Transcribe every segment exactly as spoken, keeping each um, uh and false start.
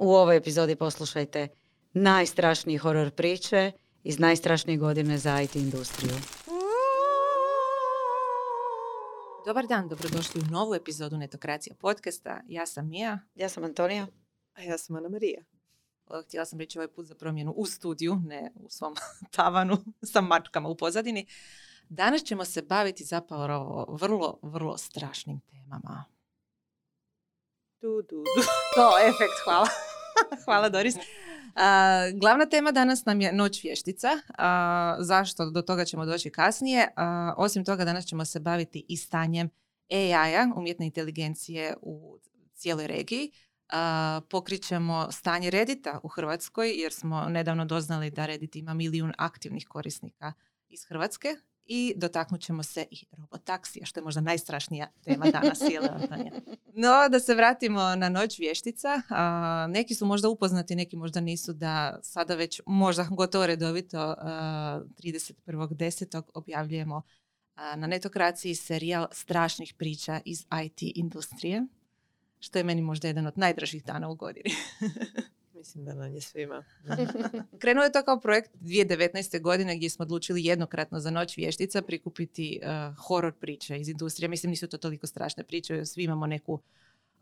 U ovoj epizodi poslušajte najstrašnije horor priče iz najstrašnije godine za I T industriju. Dobar dan, dobrodošli u novu epizodu Netokracija podcasta. Ja sam Mija. Ja sam Antonija. A ja sam Ana Marija. Htjela sam reći ovaj put za promjenu u studiju, ne u svom tavanu sa mačkama u pozadini. Danas ćemo se baviti zapravo vrlo, vrlo strašnim temama. Du, du, du. To, efekt, hvala. Hvala, Doris. A, glavna tema danas nam je noć vještica. A, zašto? Do toga ćemo doći kasnije. A, osim toga, danas ćemo se baviti i stanjem A I-a, umjetne inteligencije u cijeloj regiji. A, pokrićemo stanje Reddita u Hrvatskoj, jer smo nedavno doznali da Reddit ima milijun aktivnih korisnika iz Hrvatske. I dotaknut ćemo se i robotaksija, što je možda najstrašnija tema danas. No, da se vratimo na noć vještica. A, neki su možda upoznati, neki možda nisu, da sada već možda gotovo redovito a, trideset prvog desetog objavljujemo a, na Netokraciji serijal strašnih priča iz I T industrije, što je meni možda jedan od najdražih dana u godini. Mislim da nam je svima. Krenuo je to kao projekt dvije tisuće devetnaeste. godine gdje smo odlučili jednokratno za noć vještica prikupiti uh, horor priče iz industrije. Mislim, nisu to toliko strašne priče. Svi imamo neku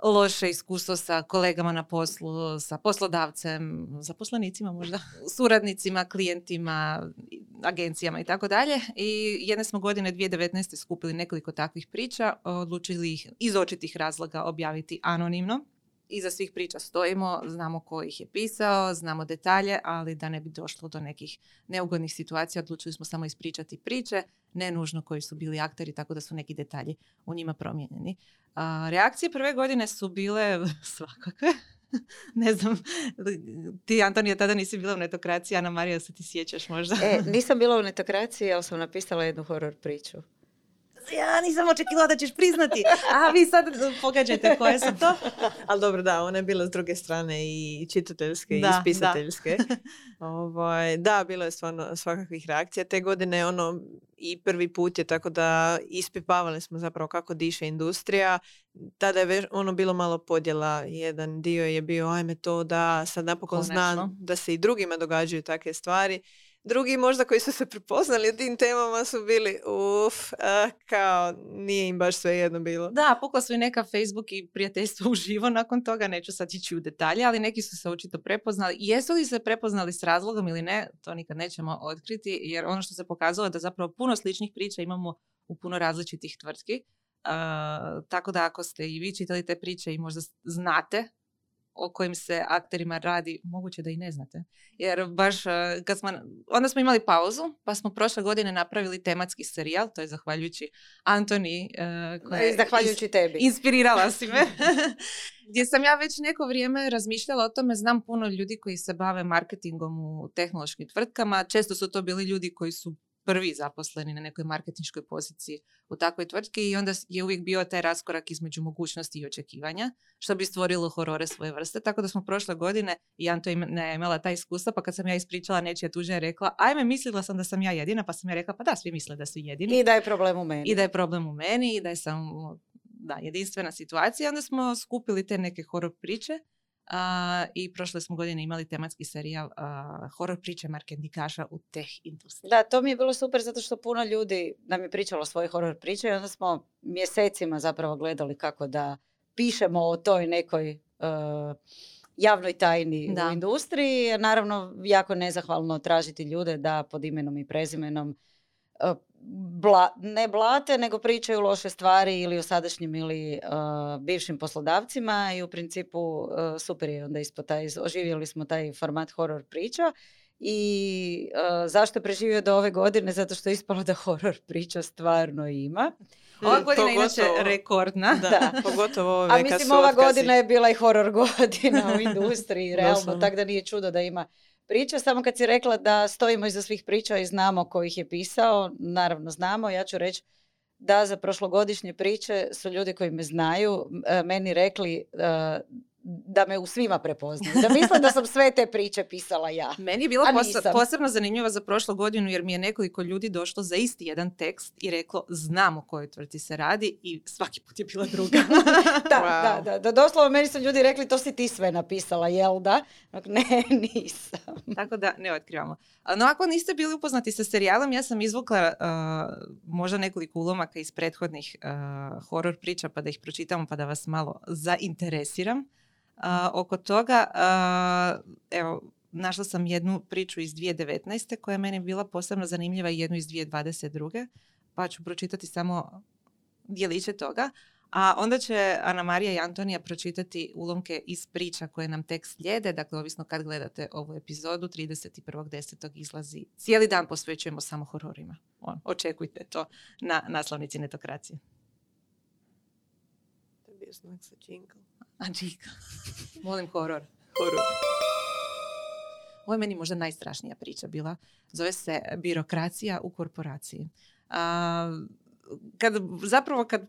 loše iskustvo sa kolegama na poslu, sa poslodavcem, zaposlenicima možda, suradnicima, klijentima, agencijama i tako dalje. I jedne smo godine dvije tisuće devetnaeste. skupili nekoliko takvih priča, odlučili ih iz očitih razloga objaviti anonimno. Iza svih priča stojimo, znamo ko ih je pisao, znamo detalje, ali da ne bi došlo do nekih neugodnih situacija, odlučili smo samo ispričati priče, ne nužno koji su bili akteri, tako da su neki detalji u njima promijenjeni. A, reakcije prve godine su bile svakakve. Ne znam, ti Antonija tada nisi bila u Netokraciji, Ana Marija se ti sjećaš možda. E, nisam bila u Netokraciji, ali sam napisala jednu horor priču. Ja nisam očekivala da ćeš priznati. A vi sad pogađajte koje su to. Ali dobro, da, ona je bila s druge strane i čitateljske da, i spisateljske. Da. Ovoj, da, bilo je stvarno svakakvih reakcija. Te godine ono i prvi put je, tako da ispipavali smo zapravo kako diše industrija. Tada je već, ono bilo malo podjela. Jedan dio je bio, ajme to da sad napokon znam da se i drugima događaju takve stvari. Drugi možda koji su se prepoznali u tim temama su bili, uf, a, kao nije im baš sve jedno bilo. Da, pukla su i neka Facebook i prijateljstvo uživo nakon toga, neću sad ići u detalje, ali neki su se očito prepoznali. Jesu li se prepoznali s razlogom ili ne, to nikad nećemo otkriti, jer ono što se pokazalo je da zapravo puno sličnih priča imamo u puno različitih tvrtki. Uh, tako da ako ste i vi čitali te priče i možda znate o kojim se akterima radi, moguće da i ne znate. Jer baš kad smo, onda smo imali pauzu, pa smo prošle godine napravili tematski serijal, to je zahvaljujući Antoniji, koja je zahvaljujući is, tebi. Inspirirala si me. Gdje sam ja već neko vrijeme razmišljala o tome, znam puno ljudi koji se bave marketingom u tehnološkim tvrtkama, često su to bili ljudi koji su prvi zaposleni na nekoj marketinškoj poziciji u takvoj tvrtki i onda je uvijek bio taj raskorak između mogućnosti i očekivanja, što bi stvorilo horore svoje vrste. Tako da smo prošle godine, i Antonija je imala ta iskustva, pa kad sam ja ispričala nečija tužnja je rekla, ajme, mislila sam da sam ja jedina, pa sam ja rekla, pa da, svi misle da su jedini. I da je problem u meni. I da je problem u meni, i da je sam, da, jedinstvena situacija. Onda smo skupili te neke horor priče Uh, i prošle smo godine imali tematski serijal uh, horor priče marketingaša u teh industriji. Da, to mi je bilo super zato što puno ljudi nam je pričalo svoje horor priče i onda smo mjesecima zapravo gledali kako da pišemo o toj nekoj uh, javnoj tajni da. U industriji. Naravno, jako nezahvalno tražiti ljude da pod imenom i prezimenom uh, bla, ne blate, nego pričaju loše stvari ili o sadašnjim ili uh, bivšim poslodavcima i u principu uh, super je onda ispod taj, oživjeli smo taj format horor priča i uh, zašto je preživio do ove godine? Zato što je ispalo da horor priča stvarno ima. Ova godina je inače rekordna. Da, da. Pogotovo ove. A mislim, ova otkazi. Godina je bila i horor godina u industriji, realno, tako da nije čudo da ima priča, samo kad si rekla da stojimo iza svih priča i znamo ko ih je pisao, naravno znamo, ja ću reći da za prošlogodišnje priče su ljudi koji me znaju meni rekli da me u svima prepoznaju. Da mislim da sam sve te priče pisala ja. Meni je bilo pos- posebno zanimljivo za prošlu godinu jer mi je nekoliko ljudi došlo za isti jedan tekst i reklo znamo o kojoj tvrtci se radi i svaki put je bila druga. da, wow. da, da, da. Doslovno meni su ljudi rekli to si ti sve napisala, jel da? Ne, nisam. Tako da ne otkrivamo. No ako niste bili upoznati sa serijalom, ja sam izvukla uh, možda nekoliko ulomaka iz prethodnih uh, horror priča pa da ih pročitamo pa da vas malo zainteresiram. Uh, oko toga, uh, evo, našla sam jednu priču iz dvije tisuće devetnaeste koja je meni bila posebno zanimljiva i jednu iz dvije tisuće dvadeset druge pa ću pročitati samo dijeliće toga, a onda će Ana Marija i Antonija pročitati ulomke iz priča koje nam tek slijede, dakle ovisno kad gledate ovu epizodu, trideset prvog desetog izlazi, cijeli dan posvećujemo samo hororima, on, očekujte to na naslovnici Netokracije. To je bio znak za džingl. Anđika. Molim horor. Horor. Ovo je meni možda najstrašnija priča bila. Zove se Birokracija u korporaciji. A, kad, zapravo kad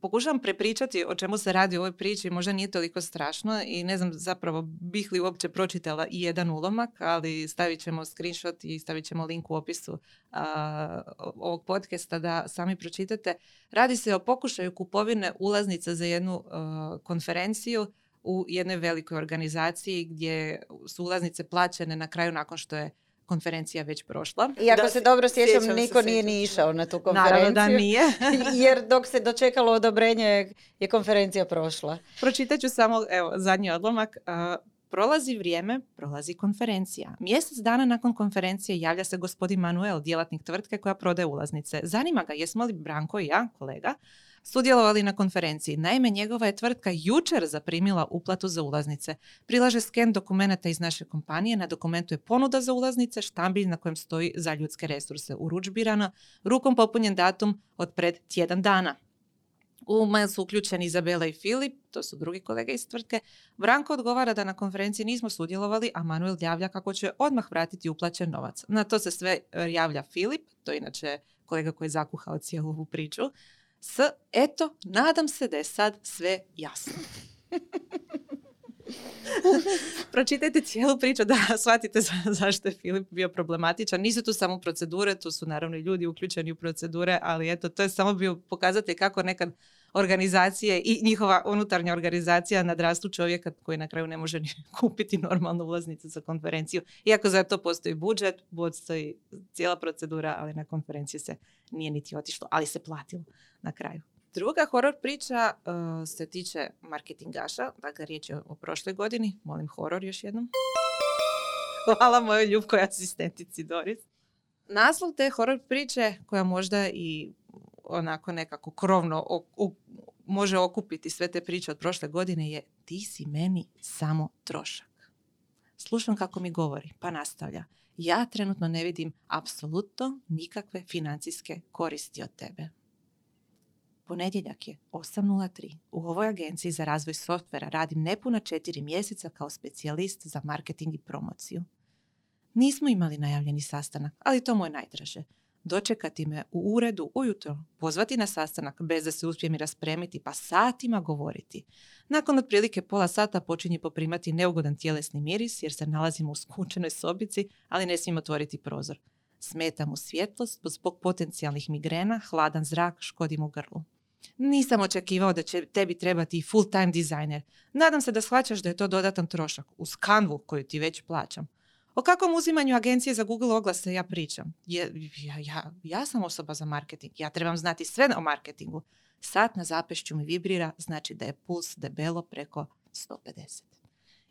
pokušam prepričati o čemu se radi u ovoj priči, možda nije toliko strašno i ne znam zapravo bih li uopće pročitala i jedan ulomak, ali stavit ćemo screenshot i stavit ćemo link u opisu a, ovog podcasta da sami pročitate. Radi se o pokušaju kupovine ulaznica za jednu a, konferenciju u jednoj velikoj organizaciji gdje su ulaznice plaćene na kraju nakon što je konferencija već prošla. I ako da, se dobro sjećam, sjećam niko se nije ni išao na tu konferenciju. Naravno da nije. Jer dok se dočekalo odobrenje je konferencija prošla. Pročitat ću samo evo, zadnji odlomak. Uh, prolazi vrijeme, prolazi konferencija. Mjesec dana nakon konferencije javlja se gospodin Manuel, djelatnik tvrtke koja prodaje ulaznice. Zanima ga jesmo li Branko i ja, kolega, sudjelovali na konferenciji. Naime, njegova je tvrtka jučer zaprimila uplatu za ulaznice. Prilaže sken dokumenata iz naše kompanije, na dokumentu je ponuda za ulaznice, štambilj na kojem stoji za ljudske resurse urudžbirana, rukom popunjen datum od pred tjedan dana. U mail su uključeni Izabela i Filip, to su drugi kolege iz tvrtke. Branko odgovara da na konferenciji nismo sudjelovali, a Manuel javlja kako će odmah vratiti uplaćen novac. Na to se sve javlja Filip, to je inače kolega koji je zakuhao cijelu ovu priču. S, eto, nadam se da je sad sve jasno. Pročitajte cijelu priču da shvatite za, zašto je Filip bio problematičan. Nisu tu samo procedure, tu su naravno i ljudi uključeni u procedure, ali eto, to je samo bio pokazatelj kako nekad organizacije i njihova unutarnja organizacija nadrastu čovjeka koji na kraju ne može ni kupiti normalnu ulaznicu za konferenciju. Iako za to postoji budžet, postoji cijela procedura, ali na konferenciju se nije niti otišlo, ali se platilo na kraju. Druga horor priča uh, se tiče marketingaša, dakle riječ je o prošloj godini, molim horor još jednom. Hvala mojoj ljubkoj asistentici Doris. Naslov te horor priče koja možda i onako nekako krovno o, o, može okupiti sve te priče od prošle godine je ti si meni samo trošak. Slušam kako mi govori, pa nastavlja. Ja trenutno ne vidim apsolutno nikakve financijske koristi od tebe. Ponedjeljak je osam nula tri. U ovoj agenciji za razvoj softvera radim nepuna četiri mjeseca kao specijalist za marketing i promociju. Nismo imali najavljeni sastanak, ali to mu je najdraže. Dočekati me u uredu ujutro, pozvati na sastanak bez da se uspijem i raspremiti, pa satima govoriti. Nakon otprilike pola sata počinje poprimati neugodan tjelesni miris jer se nalazimo u skučenoj sobici, ali ne smijem otvoriti prozor. Smeta mu svjetlost, zbog potencijalnih migrena, hladan zrak, škodi mu grlu. Nisam očekivao da će tebi trebati i full-time dizajner. Nadam se da shvaćaš da je to dodatan trošak, uz kanvu koju ti već plaćam. O kakvom uzimanju agencije za Google oglase ja pričam? Ja, ja, ja, ja sam osoba za marketing, ja trebam znati sve o marketingu. Sat na zapešću mi vibrira, znači da je puls debelo preko sto pedeset.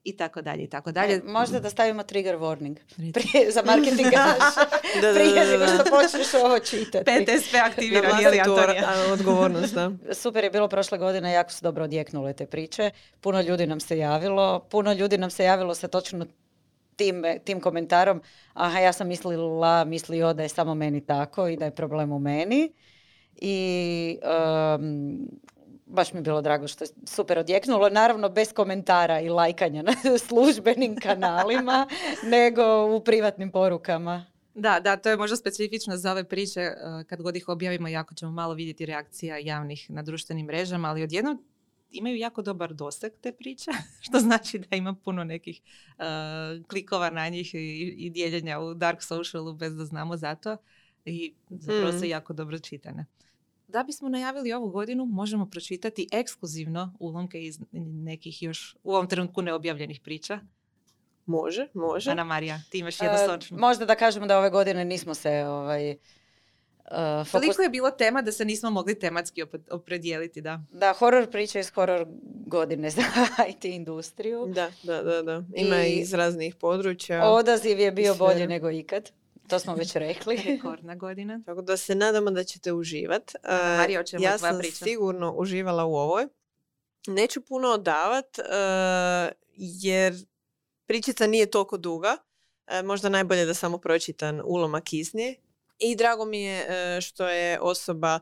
I tako dalje, i tako dalje. Možda da stavimo trigger warning prije, za marketingaš. da, da, prije nego što počneš ovo čitati. P T S P aktiviran, je li Antonija? Odgovornost, da. Super je bilo prošle godine, jako su dobro odjeknule te priče. Puno ljudi nam se javilo. Puno ljudi nam se javilo sa točno tim, tim komentarom. Aha, ja sam mislila, mislio da je samo meni tako i da je problem u meni. I... Um, baš mi je bilo drago što je super odjeknulo. Naravno, bez komentara i lajkanja na službenim kanalima, nego u privatnim porukama. Da, da, to je možda specifično za ove priče. Kad god ih objavimo, jako ćemo malo vidjeti reakcija javnih na društvenim mrežama, ali odjednom imaju jako dobar doseg te priče, što znači da ima puno nekih uh, klikova na njih i, i dijeljenja u dark socialu bez da znamo zato i zapravo mm. su jako dobro čitane. Da bismo najavili ovu godinu, možemo pročitati ekskluzivno ulomke iz nekih još u ovom trenutku neobjavljenih priča. Može, može. Ana Marija, ti imaš jednostavno. E, možda da kažemo da ove godine nismo se... Ovaj... Uh, fokus... Toliko je bilo tema da se nismo mogli tematski op- opredijeliti, da. Da, horor priča iz horor godine za I T industriju. Da, da, da. da. Ima i iz raznih područja. Odaziv je bio bolji nego ikad. To smo već rekli. Rekordna godina. Tako da se nadamo da ćete uživati. Uh, Marija, o čemu ja sam priča? Sigurno uživala u ovoj. Neću puno odavat, uh, jer pričica nije toliko duga. Uh, možda najbolje da samo pročitam ulomak iz nje. I drago mi je što je osoba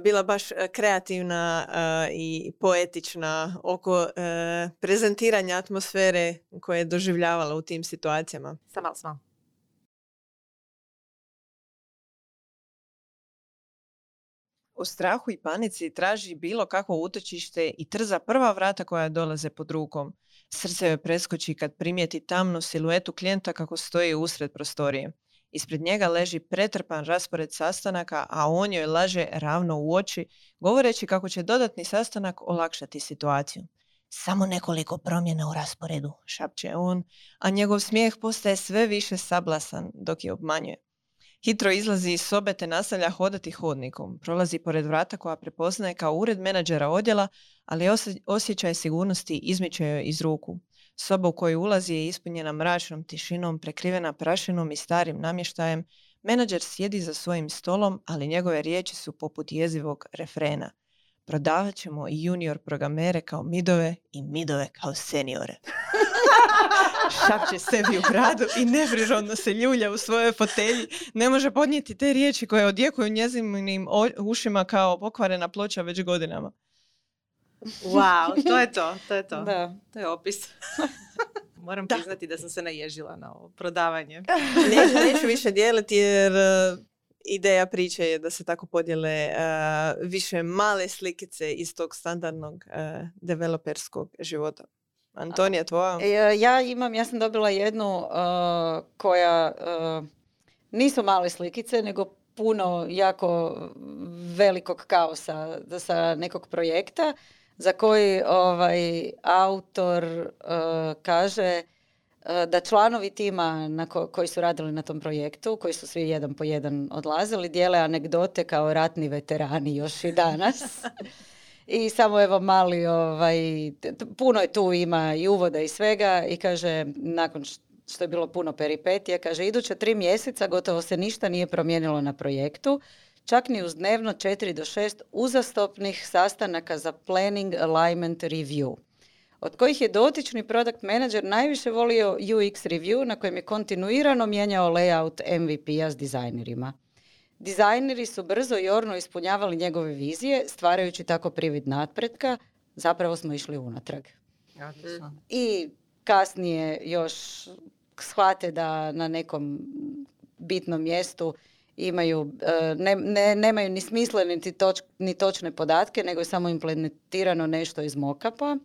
bila baš kreativna i poetična oko prezentiranja atmosfere koje je doživljavala u tim situacijama. Sa malo, sa malo. U strahu i panici traži bilo kakvo utočište i trza prva vrata koja dolaze pod rukom. Srce joj preskoči kad primijeti tamnu siluetu klijenta kako stoji usred prostorije. Ispred njega leži pretrpan raspored sastanaka, a on joj laže ravno u oči, govoreći kako će dodatni sastanak olakšati situaciju. Samo nekoliko promjena u rasporedu, šapće on, a njegov smijeh postaje sve više sablasan dok je obmanjuje. Hitro izlazi iz sobe te nastavlja hodati hodnikom. Prolazi pored vrata koja prepoznaje kao ured menadžera odjela, ali osjećaj sigurnosti izmiče joj iz ruku. Soba u koju ulazi je ispunjena mračnom tišinom, prekrivena prašinom i starim namještajem. Menadžer sjedi za svojim stolom, ali njegove riječi su poput jezivog refrena. Prodavat ćemo i junior programere kao midove i midove kao seniore. Šapće sebi u bradu i nebrižno se ljulja u svojoj fotelji. Ne može podnijeti te riječi koje odjekuju njezinim ušima kao pokvarena ploča već godinama. Wow, to je to, to je to. Da. To je opis. Moram da. priznati da sam se naježila na ovo prodavanje. Ne, neću više dijeliti jer ideja priče je da se tako podijele uh, više male slikice iz tog standardnog uh, developerskog života. Antonija, tvoja? Ja, ja imam, ja sam dobila jednu uh, koja uh, nisu male slikice, nego puno jako velikog kaosa sa nekog projekta za koji ovaj autor uh, kaže uh, da članovi tima na ko- koji su radili na tom projektu, koji su svi jedan po jedan odlazili, dijele anegdote kao ratni veterani još i danas. I samo evo mali, ovaj, t- puno je tu, ima i uvoda i svega i kaže nakon što što je bilo puno peripetija, kaže iduća tri mjeseca gotovo se ništa nije promijenilo na projektu, čak ni uz dnevno četiri do šest uzastopnih sastanaka za Planning Alignment Review, od kojih je dotični product manager najviše volio U X review na kojem je kontinuirano mijenjao layout M V P-a s dizajnerima. Dizajneri su brzo i orno ispunjavali njegove vizije, stvarajući tako privid napretka, zapravo smo išli unatrag. Odlično. I kasnije još shvate da na nekom bitnom mjestu imaju, ne, ne, nemaju ni smisle niti toč, ni točne podatke, nego je samo implementirano nešto iz mock-upa.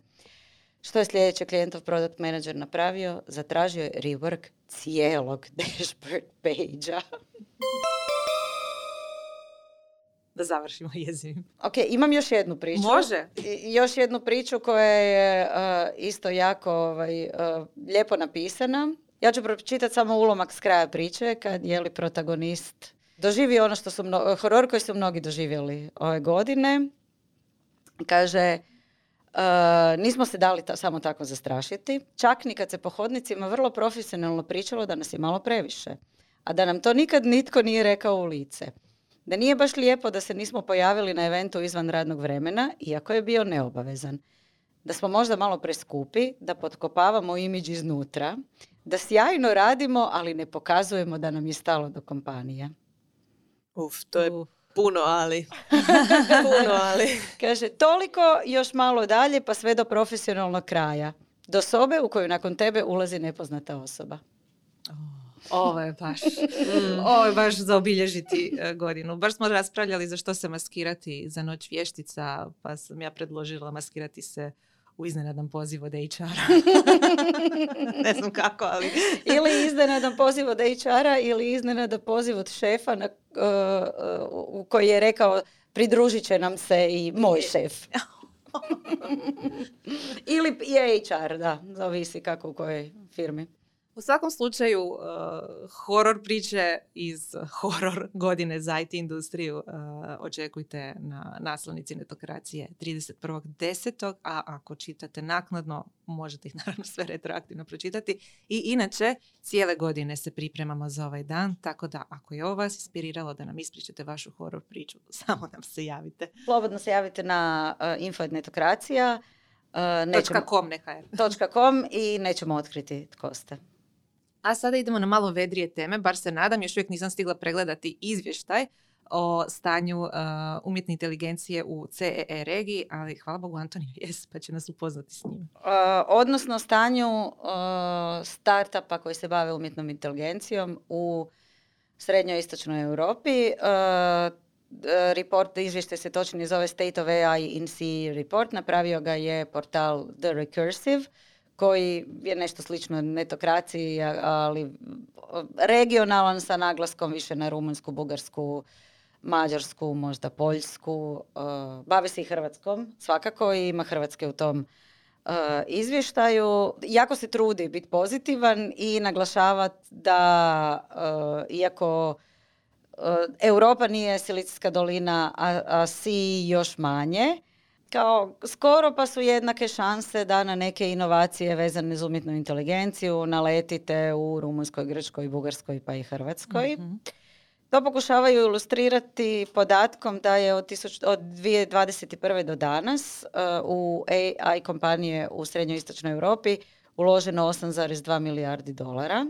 Što je sljedeće klijentov product manager napravio? Zatražio je rework cijelog dashboard page-a. Da završimo jezim. Ok, imam još jednu priču. Može. I, još jednu priču koja je uh, isto jako ovaj, uh, lijepo napisana. Ja ću pročitati samo ulomak s kraja priče kad je li protagonist doživio ono što su mno, horor koji su mnogi doživjeli ove godine. Kaže, uh, nismo se dali ta, samo tako zastrašiti. Čak ni kad se po hodnicima vrlo profesionalno pričalo da nas je malo previše. A da nam to nikad nitko nije rekao u lice. Da nije baš lijepo da se nismo pojavili na eventu izvan radnog vremena, iako je bio neobavezan. Da smo možda malo preskupi, da potkopavamo imidž iznutra, da sjajno radimo, ali ne pokazujemo da nam je stalo do kompanije. Uf, to je Uf. puno ali. puno ali. Kaže, toliko još malo dalje pa sve do profesionalnog kraja. Do sobe u koju nakon tebe ulazi nepoznata osoba. Oh. Ovo je baš, mm. ovo je baš za obilježiti godinu. Baš smo raspravljali za što se maskirati za noć vještica, pa sam ja predložila maskirati se u iznenadan poziv od H R-a. Ne znam kako, ali... Ili iznenadan poziv od H R-a ili iznenadan poziv od šefa na, uh, uh, koji je rekao pridružit će nam se i moj šef. Ili je H R, da, zavisi kako u kojoj firmi. U svakom slučaju, uh, horor priče iz horor godine za I T industriju uh, očekujte na naslovnici Netokracije trideset prvog desetog a ako čitate naknadno, možete ih naravno sve retroaktivno pročitati. I inače, cijele godine se pripremamo za ovaj dan, tako da ako je ovo vas inspiriralo da nam ispričate vašu horor priču, samo nam se javite. Slobodno se javite na uh, info at netokracija dot com uh, nećemo... .com neka je. .com i nećemo otkriti tko ste. A sada idemo na malo vedrije teme, bar se nadam, još uvijek nisam stigla pregledati izvještaj o stanju uh, umjetne inteligencije u C E E regiji, ali hvala Bogu Antonija jest, pa će nas upoznati s njim. Uh, odnosno stanju uh, startupa koji se bave umjetnom inteligencijom u srednjoj istočnoj Europi. Uh, report, izvještaj se točno zove State of A I in C E E Report, napravio ga je portal The Recursive, koji je nešto slično Netokraciji, ali regionalan sa naglaskom više na Rumunjsku, Bugarsku, Mađarsku, možda Poljsku. Bavi se i Hrvatskom, svakako, i ima Hrvatske u tom izvještaju. Jako se trudi biti pozitivan i naglašavati da, iako Europa nije Silicijska dolina, a si još manje, kao skoro pa su jednake šanse da na neke inovacije vezane za umjetnu inteligenciju naletite u Rumunjskoj, Grčkoj, Bugarskoj pa i Hrvatskoj. Mm-hmm. To pokušavaju ilustrirati podatkom da je od, tisuć, od dvije tisuće dvadeset prve do danas uh, u A I kompanije u srednjoistočnoj Europi uloženo osam zarez dva milijardi dolara.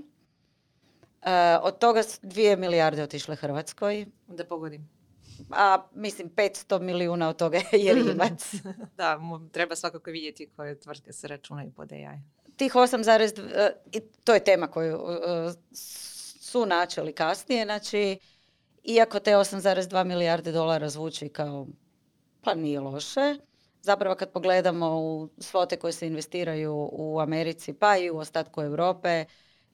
Uh, od toga dvije milijarde otišle Hrvatskoj. Da pogodim. A mislim petsto milijuna od toga je Rimac. Da, treba svakako vidjeti koje tvrtke se računaju pod A I. Tih osam, to je tema koju su načeli kasnije. Znači, iako te osam zarez dva milijarde dolara zvuči kao pa nije loše, zapravo kad pogledamo u svote koje se investiraju u Americi pa i u ostatku Europe,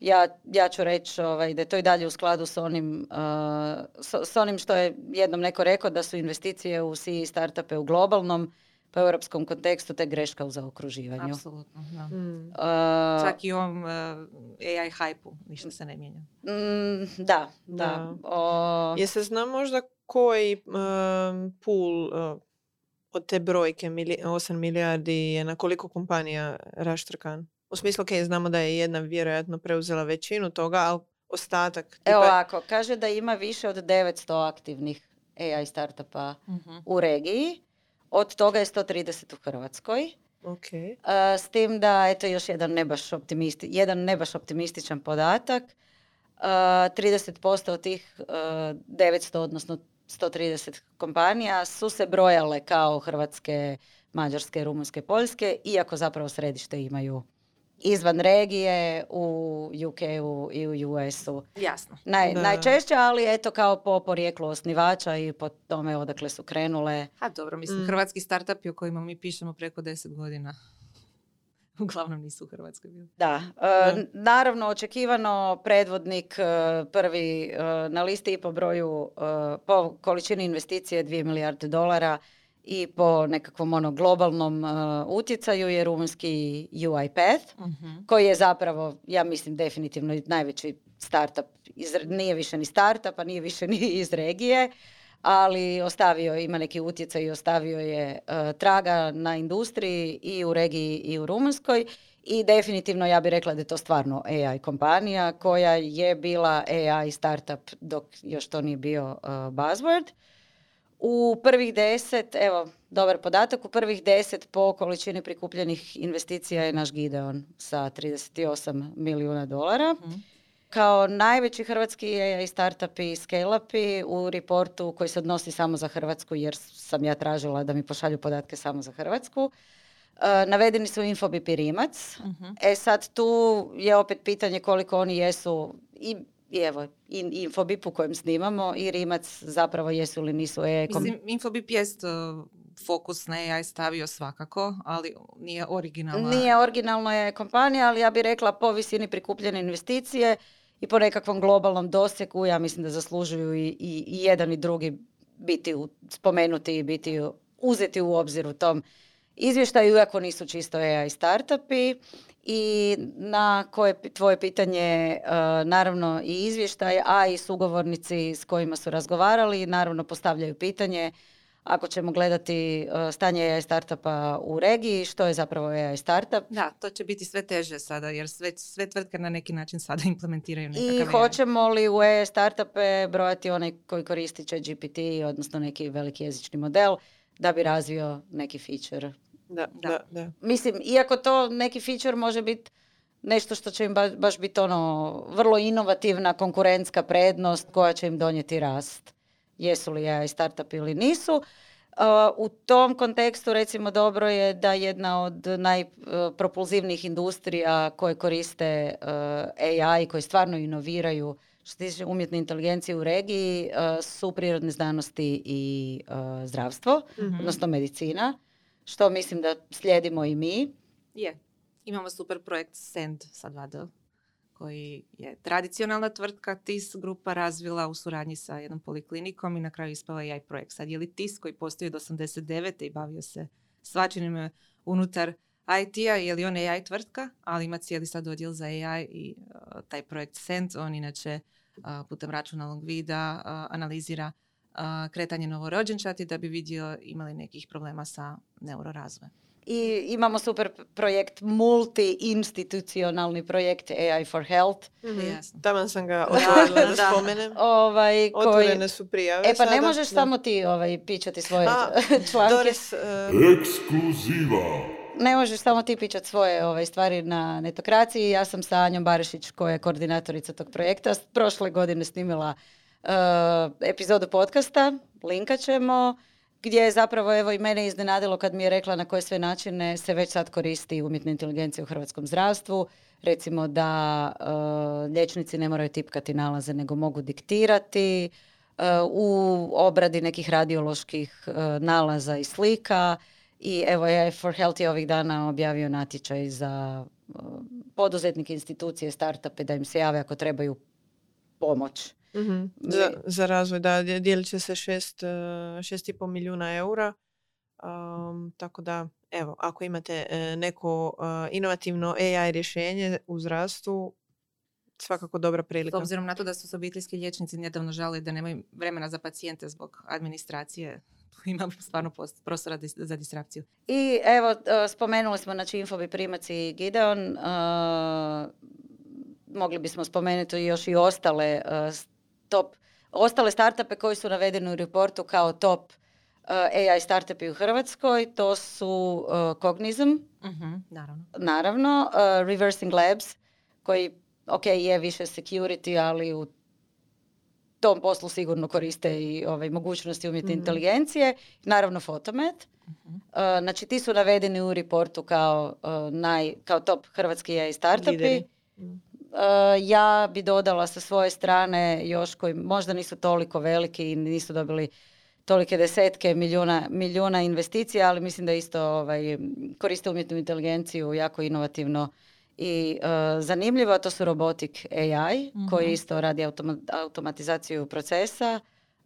Ja, ja ću reći ovaj, da je to i dalje u skladu s onim, uh, s, s onim što je jednom neko rekao, da su investicije u C E E startupe u globalnom pa europskom kontekstu te greška u zaokruživanju. Apsolutno, da. Mm. Uh, Čak i ovom uh, A I hype-u ništa se ne mijenja. Mm, da, da. da. Uh, Jel se zna možda koji uh, pool uh, od te brojke mili- osam milijardi je na koliko kompanija raštrkan? U smislu, ok, znamo da je jedna vjerojatno preuzela većinu toga, ali ostatak... Tipa... Evo ovako, kaže da ima više od devetsto aktivnih A I startupa uh-huh. u regiji. Od toga je sto trideset u Hrvatskoj. Okay. Uh, s tim da, eto, još jedan ne baš, optimisti, jedan ne baš optimističan podatak. Uh, trideset posto od tih uh, devetsto, odnosno sto trideset kompanija su se brojale kao hrvatske, mađarske, rumunjske, poljske, iako zapravo središte imaju izvan regije, u U K-u i u U S-u. Jasno. Naj, najčešće, ali eto kao po porijeklu osnivača i po tome odakle su krenule. A dobro, mislim, mm. hrvatski startupi o kojima mi pišemo preko deset godina uglavnom nisu u Hrvatskoj bili. Da. E, mm. Naravno, očekivano predvodnik prvi na listi i po broju, po količini investicije dvije milijarde dolara i po nekakvom ono globalnom uh, utjecaju je rumunski UiPath, uh-huh. koji je zapravo, ja mislim, definitivno najveći startup. Iz, nije više ni startup, a nije više ni iz regije, ali ostavio, ima neki utjecaj i ostavio je uh, traga na industriji i u regiji i u Rumunjskoj. I definitivno ja bih rekla da je to stvarno A I kompanija koja je bila A I startup dok još to nije bio uh, buzzword. U prvih deset, evo, dobar podatak, u prvih deset po količini prikupljenih investicija je naš Gideon sa trideset osam milijuna dolara. Mm. Kao najveći hrvatski A I startupi i scale-upi u reportu koji se odnosi samo za Hrvatsku, jer sam ja tražila da mi pošalju podatke samo za Hrvatsku, uh, navedeni su Infobip i Rimac. Mm-hmm. E sad tu je opet pitanje koliko oni jesu i i evo, in, Infobip u kojem snimamo i Rimac zapravo jesu li nisu E I. Kom... Mislim, Infobip jest uh, fokus na E I stavio svakako, ali nije originalna. Nije originalna je kompanija, ali ja bih rekla po visini prikupljene investicije i po nekakvom globalnom dosegu, ja mislim da zaslužuju i, i, i jedan i drugi biti u, spomenuti i biti u, uzeti u obzir u tom izvještaju, iako nisu čisto E I startupi. I na koje tvoje pitanje, uh, naravno i izvještaj, a i sugovornici s kojima su razgovarali, naravno postavljaju pitanje ako ćemo gledati uh, stanje A I startupa u regiji, što je zapravo A I startup. Da, to će biti sve teže sada jer sve, sve tvrtke na neki način sada implementiraju nekakav I A I. Hoćemo li u A I startupe brojati onaj koji koristi ChatGPT, odnosno neki veliki jezični model da bi razvio neki feature. Da, da. Da, da. Mislim, iako to neki feature može biti nešto što će im ba, baš biti ono vrlo inovativna konkurentska prednost koja će im donijeti rast. Jesu li A I startup ili nisu. Uh, u tom kontekstu recimo dobro je da jedna od najpropulzivnijih industrija koje koriste uh, A I, koji stvarno inoviraju što tiče umjetne inteligencije u regiji uh, su prirodne znanosti i uh, zdravstvo, mm-hmm. odnosno medicina. Što mislim da slijedimo i mi. Je. Imamo super projekt SEND sa dva D, koji je tradicionalna tvrtka T I S grupa razvila u suradnji sa jednom poliklinikom i na kraju ispala A I projekt. Sad je li T I S koji postoji od osamdeset devete i bavio se svačinim unutar I T-a, je li on A I tvrtka, ali ima cijeli sad odjel za A I i uh, taj projekt SEND, on inače uh, putem računalnog vida uh, analizira Uh, kretanje novorođenčati da bi vidio imali nekih problema sa neurorazvojem. I imamo super projekt, multi-institucionalni projekt A I for Health. Mm-hmm. Taman sam ga otvorila da spomenem. Ovaj, koji... Otvorene su prijave. E pa sada ne možeš da samo ti ovaj, pičati svoje A, članke. Doris, uh... Ekskluziva. Ne možeš samo ti pičati svoje ovaj, stvari na Netokraciji. Ja sam sa Anjom Barišić koja je koordinatorica tog projekta. Prošle godine snimila Uh, epizodu podcasta, linka ćemo, gdje je zapravo evo i mene iznenadilo kad mi je rekla na koje sve načine se već sad koristi umjetna inteligencija u hrvatskom zdravstvu. Recimo da uh, liječnici ne moraju tipkati nalaze nego mogu diktirati uh, u obradi nekih radioloških uh, nalaza i slika. I evo je for Health je ovih dana objavio natječaj za uh, poduzetnike, institucije, startupe da im se jave ako trebaju pomoć. Mm-hmm. Za, za razvoj, da, dijelit će se šest i pol milijuna eura, um, tako da, evo, ako imate neko uh, inovativno A I rješenje u zdravstvu, svakako dobra prilika. S obzirom na to da su se obiteljski liječnici nedavno žalili da nemaju vremena za pacijente zbog administracije, tu imam stvarno post, prostora dis, za distrakciju. I evo, spomenuli smo, znači, Infobip, Rimac i Gideon, uh, mogli bismo spomenuti još i ostale uh, top, ostale startupe koji su navedeni u reportu kao top uh, A I startupi u Hrvatskoj, to su uh, Cognizum, uh-huh, naravno, naravno uh, Reversing Labs, koji, ok, je više security, ali u tom poslu sigurno koriste i ovaj, mogućnosti umjetne uh-huh. inteligencije, naravno Photomat. Uh-huh. Uh, znači ti su navedeni u reportu kao, uh, naj, kao top hrvatski A I startupi. Uh, ja bi dodala sa svoje strane još koji možda nisu toliko veliki i nisu dobili tolike desetke milijuna, milijuna investicija, ali mislim da isto ovaj, koriste umjetnu inteligenciju jako inovativno i uh, zanimljivo. To su Robotik A I, mm-hmm. koji isto radi automa- automatizaciju procesa,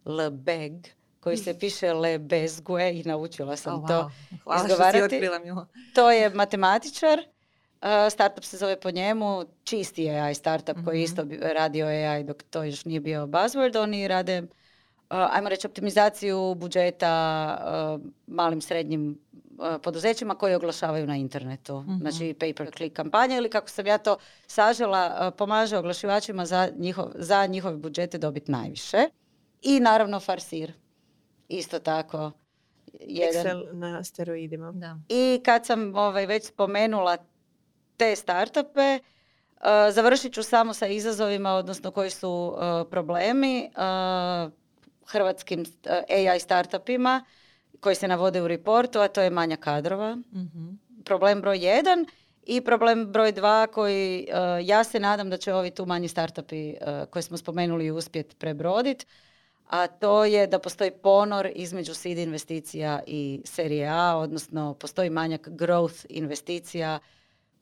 Lebesgue, koji se piše Lebesgue i naučila sam oh, wow. to Hvala izgovarati. Što si otkrila, Milo. To je matematičar. Uh, startup se zove po njemu, čisti A I startup mm-hmm. koji isto radio A I dok to još nije bio buzzword. Oni rade, uh, ajmo reći, optimizaciju budžeta uh, malim srednjim uh, poduzećima koji oglašavaju na internetu. Mm-hmm. Znači pay per click kampanja ili kako sam ja to sažela, uh, pomaže oglašivačima za, njihov, za njihove budžete dobiti najviše. I naravno Farsir, isto tako. Jedan. Excel na steroidima. Da. I kad sam ovaj, već spomenula te startupe, uh, završit ću samo sa izazovima, odnosno koji su uh, problemi uh, hrvatskim uh, A I startupima koji se navode u reportu, a to je manja kadrova. Mm-hmm. Problem broj jedan I problem broj dva koji uh, ja se nadam da će ovi tu manji startupi uh, koje smo spomenuli uspjeti prebroditi, a to je da postoji ponor između seed investicija i serije A, odnosno postoji manjak growth investicija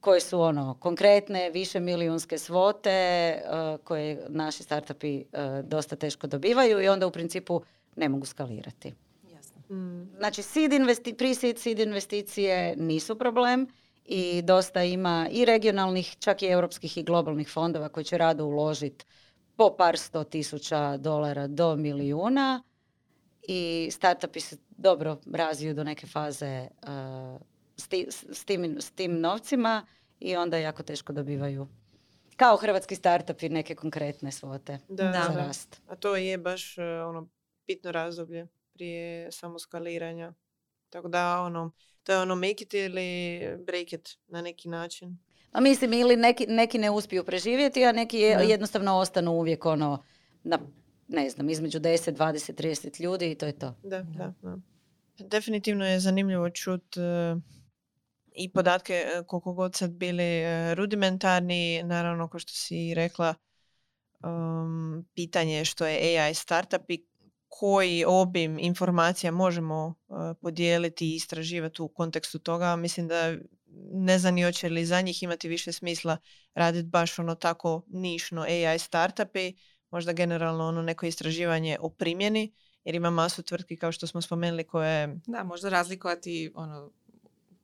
koje su ono konkretne, više milijunske svote uh, koje naši startupi uh, dosta teško dobivaju i onda u principu ne mogu skalirati. Jasno. Znači, seed investi- pre-seed seed investicije nisu problem i dosta ima i regionalnih, čak i europskih i globalnih fondova koji će rado uložiti po par sto tisuća dolara do milijuna i startupi se dobro razviju do neke faze uh, s, ti, s, tim, s tim novcima i onda jako teško dobivaju kao hrvatski startupi neke konkretne svote da, za da. rast. A to je baš uh, ono bitno razdoblje prije samoskaliranja. Tako da ono, to je ono make it ili break it na neki način. A mislim, ili neki, neki ne uspiju preživjeti, a neki je, jednostavno ostanu uvijek ono, na, ne znam, između deset, dvadeset, trideset ljudi i to je to. Da, da, da. Definitivno je zanimljivo čuti uh, i podatke koliko god sad bili uh, rudimentarni, naravno kao što si rekla, um, pitanje što je A I startup i koji obim informacija možemo uh, podijeliti i istraživati u kontekstu toga. Mislim da ne znam hoće li za njih imati više smisla raditi baš ono tako nišno A I startupi, možda generalno ono neko istraživanje o primjeni, jer ima masu tvrtki kao što smo spomenuli koje... Da, možda razlikovati ono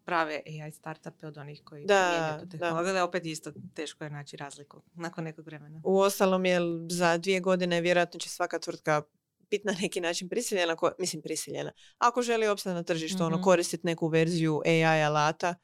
prave A I startupe od onih koji primjenjuju tehnologiju, ali opet isto teško je naći razliku nakon nekog vremena. Uostalom, jer za dvije godine vjerojatno će svaka tvrtka biti na neki način prisiljena, ko, mislim prisiljena. Ako želi opstati na tržištu, mm-hmm. ono, koristiti neku verziju A I alata,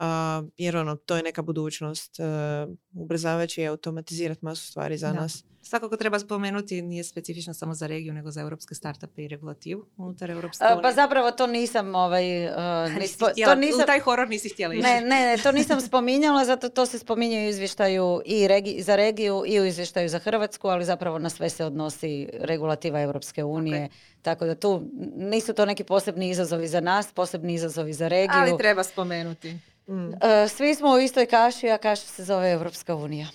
Uh, jer ono, to je neka budućnost, uh, ubrzavajući i automatizirati masu stvari za da. nas. Svakako treba spomenuti, nije specifično samo za regiju, nego za europske startupe i regulativu unutar Europske unije. Pa zapravo to nisam... Ovaj, uh, nisi spo... htjela, to nisam... U taj horor nisi htjela ići. Ne, ne, ne, to nisam spominjala, zato to se spominje u izvještaju i regi... za regiju i u izvještaju za Hrvatsku, ali zapravo na sve se odnosi regulativa Europske unije. Okay. Tako da tu nisu to neki posebni izazovi za nas, posebni izazovi za regiju. Ali treba spomenuti. Mm. Svi smo u istoj kaši, a kaša se zove Europska unija.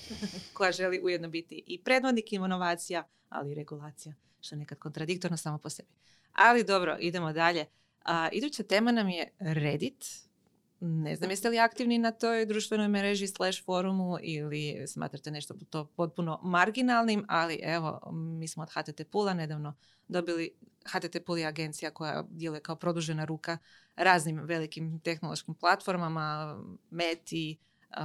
Koja želi ujedno biti i predvodnik inovacija, ali i regulacija, što je nekad kontradiktorno samo po sebi. Ali dobro, idemo dalje. A, iduća tema nam je Reddit. Ne znam jeste li aktivni na toj društvenoj mreži slash forumu ili smatrate nešto to potpuno marginalnim, ali evo, mi smo od H T T Poola nedavno dobili. H T T Pool je agencija koja djeluje kao produžena ruka raznim velikim tehnološkim platformama, Meti, uh,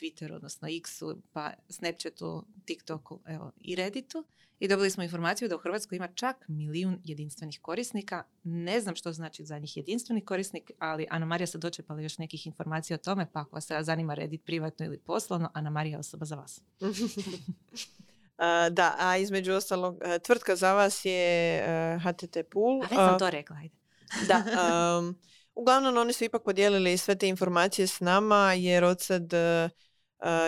Twitteru, odnosno X-u, pa Snapchatu, TikToku, evo, i Redditu. I dobili smo informaciju da u Hrvatskoj ima čak milijun jedinstvenih korisnika. Ne znam što znači za njih jedinstveni korisnik, ali Ana Marija se dočepala još nekih informacija o tome, pa ako vas zanima Reddit privatno ili poslovno, Ana Marija je osoba za vas. Uh, da, a između ostalog, uh, tvrtka za vas je uh, H T T Pool. A već sam uh, to rekla, ajde. Da, um, uglavnom oni su ipak podijelili sve te informacije s nama, jer od sad uh,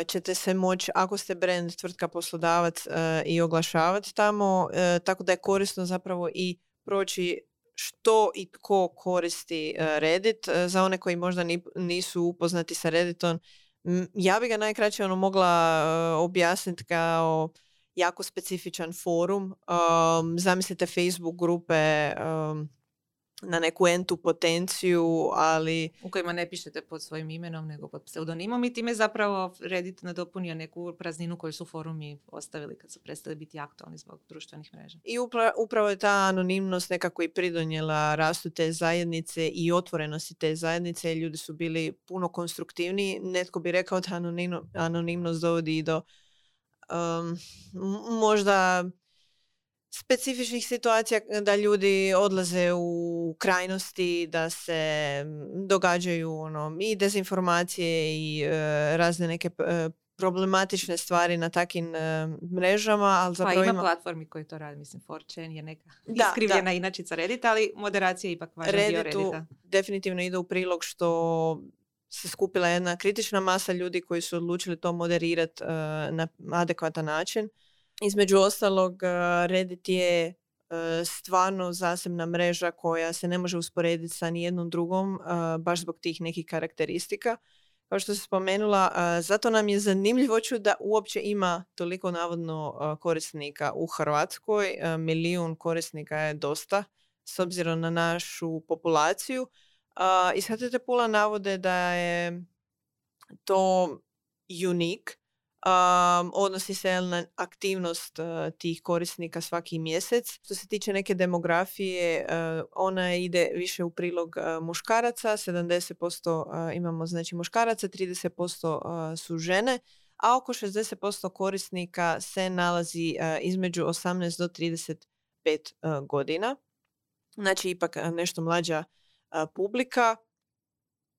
ćete se moći, ako ste brand, tvrtka, poslodavac, uh, i oglašavati tamo, uh, tako da je korisno zapravo i proći što i tko koristi uh, Reddit. Uh, za one koji možda ni, nisu upoznati sa Redditom, m- ja bi ga najkraće ono mogla uh, objasniti kao jako specifičan forum. Um, zamislite Facebook grupe um, na neku entu potenciju, ali... U kojima ne pišete pod svojim imenom, nego pod pseudonimom i time zapravo Reddit nadopunio neku prazninu koju su forumi ostavili kad su prestali biti aktualni zbog društvenih mreža. I upra- upravo je ta anonimnost nekako i pridonijela rastu te zajednice i otvorenosti te zajednice. Ljudi su bili puno konstruktivniji. Netko bi rekao da anonimno, anonimnost dovodi i do Um, možda specifičnih situacija da ljudi odlaze u krajnosti, da se događaju ono, i dezinformacije i e, razne neke e, problematične stvari na takim e, mrežama. Ali zapravo pa ima, ima platformi koji to radi, mislim, four chan je neka da, iskrivljena da. inačica Reddita, ali moderacija je ipak važan Redditu, dio Reddita. Definitivno ide u prilog što se skupila jedna kritična masa ljudi koji su odlučili to moderirati uh, na adekvatan način. Između ostalog, uh, Reddit je uh, stvarno zasebna mreža koja se ne može usporediti sa nijednom drugom, uh, baš zbog tih nekih karakteristika. kao što se spomenula, zato nam je zanimljivo da uopće ima toliko navodno korisnika u Hrvatskoj. Milijun korisnika je dosta s obzirom na našu populaciju. Iz HTTPool-a navode da je to unik. Um, odnosi se na aktivnost uh, tih korisnika svaki mjesec. Što se tiče neke demografije, uh, ona ide više u prilog uh, muškaraca, sedamdeset posto uh, imamo znači muškaraca, trideset posto uh, su žene, a oko šezdeset posto korisnika se nalazi uh, između osamnaest do trideset pet uh, godina. Znači ipak uh, nešto mlađa uh, publika.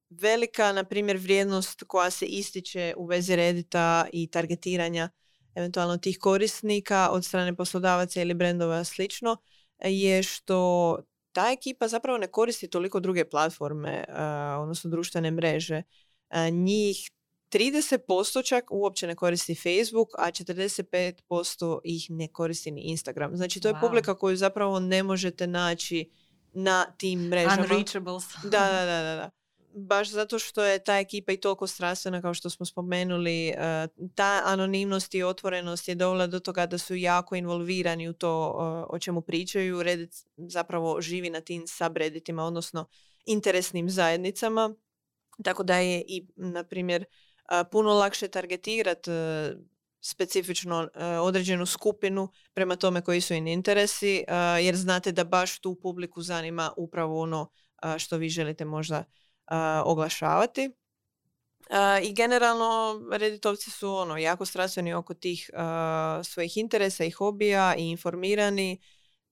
Velika, na primjer, vrijednost koja se ističe u vezi Reddita i targetiranja eventualno tih korisnika od strane poslodavaca ili brendova slično je što ta ekipa zapravo ne koristi toliko druge platforme, uh, odnosno društvene mreže. Uh, njih trideset posto čak uopće ne koristi Facebook, a četrdeset pet posto ih ne koristi ni Instagram. Znači to je wow. publika koju zapravo ne možete naći na tim mrežama. Unreachables. Da, da, da, da. da. Baš zato što je ta ekipa i toliko strastvena, kao što smo spomenuli, ta anonimnost i otvorenost je dovela do toga da su jako involvirani u to o čemu pričaju. Reddit zapravo živi na tim subredditima, odnosno interesnim zajednicama, tako da je i, na primjer, puno lakše targetirati specifično određenu skupinu prema tome koji su im interesi, jer znate da baš tu publiku zanima upravo ono što vi želite možda Uh, oglašavati. Uh, I generalno Redditovci su ono, jako strastveni oko tih uh, svojih interesa i hobija i informirani.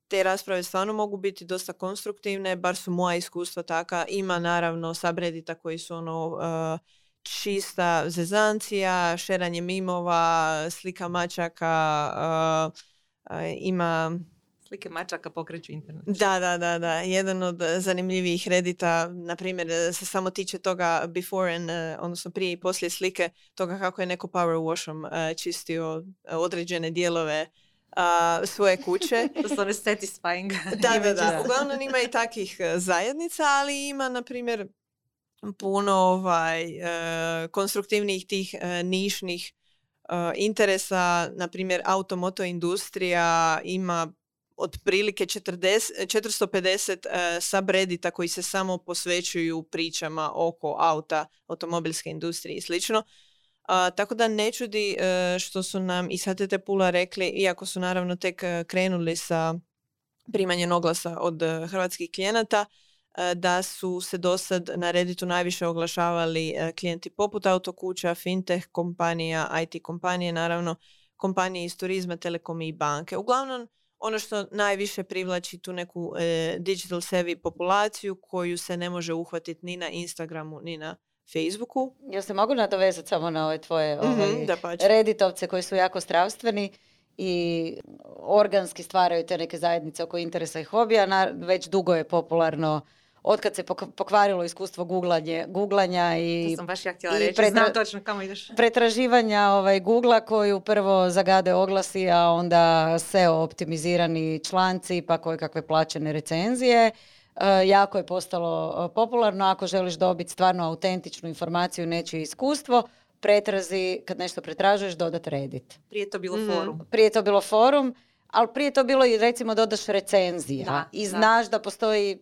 Te rasprave stvarno mogu biti dosta konstruktivne, bar su moja iskustva taka. Ima naravno subreddita koji su ono, uh, čista zezancija, šeranje mimova, slika mačaka, uh, uh, ima... Slike mačaka pokreću internet. Da, da, da, da. Jedan od zanimljivijih Reddita, na primjer, se samo tiče toga before and, odnosno prije i poslije slike, toga kako je neko power washom uh, čistio određene dijelove uh, svoje kuće. To su one satisfying. Da, da, da. Uglavnom ima i takvih zajednica, ali ima, na primjer, puno ovaj, uh, konstruktivnih tih uh, nišnih uh, interesa, na primjer, automoto industrija ima otprilike četrdeset, četiristo pedeset uh, subreddita koji se samo posvećuju pričama oko auta, automobilske industrije i slično. Uh, tako da ne čudi uh, što su nam iz HTTPool-a rekli, iako su naravno tek krenuli sa primanjem oglasa od uh, hrvatskih klijenata, uh, da su se do sad na Redditu najviše oglašavali uh, klijenti poput autokuća, fintech kompanija, I T kompanije, naravno kompanije iz turizma, telekom i banke. Uglavnom, ono što najviše privlači tu neku e, digital savvy populaciju koju se ne može uhvatiti ni na Instagramu, ni na Facebooku. Ja se mogu nadovezati samo na ove tvoje mm-hmm, ovaj, da pač. Redditovce koji su jako stravstveni i organski stvaraju te neke zajednice oko interesa i hobija. Na, već dugo je popularno, otkad se pokvarilo iskustvo googlanje, googlanja i, to sam baš ja htjela reći. Pretra- Znam točno kamo ideš. Pretraživanja ovaj, Googla koju prvo zagade oglasi, a onda S E O optimizirani članci pa koje kakve plaćene recenzije. E, jako je postalo popularno. Ako želiš dobiti stvarno autentičnu informaciju, nečije iskustvo, pretrazi, kad nešto pretražuješ, dodat Reddit. Prije to bilo mm. forum. Prije to bilo forum, ali prije to bilo i recimo dodaš recenzija. Da, I da. znaš da postoji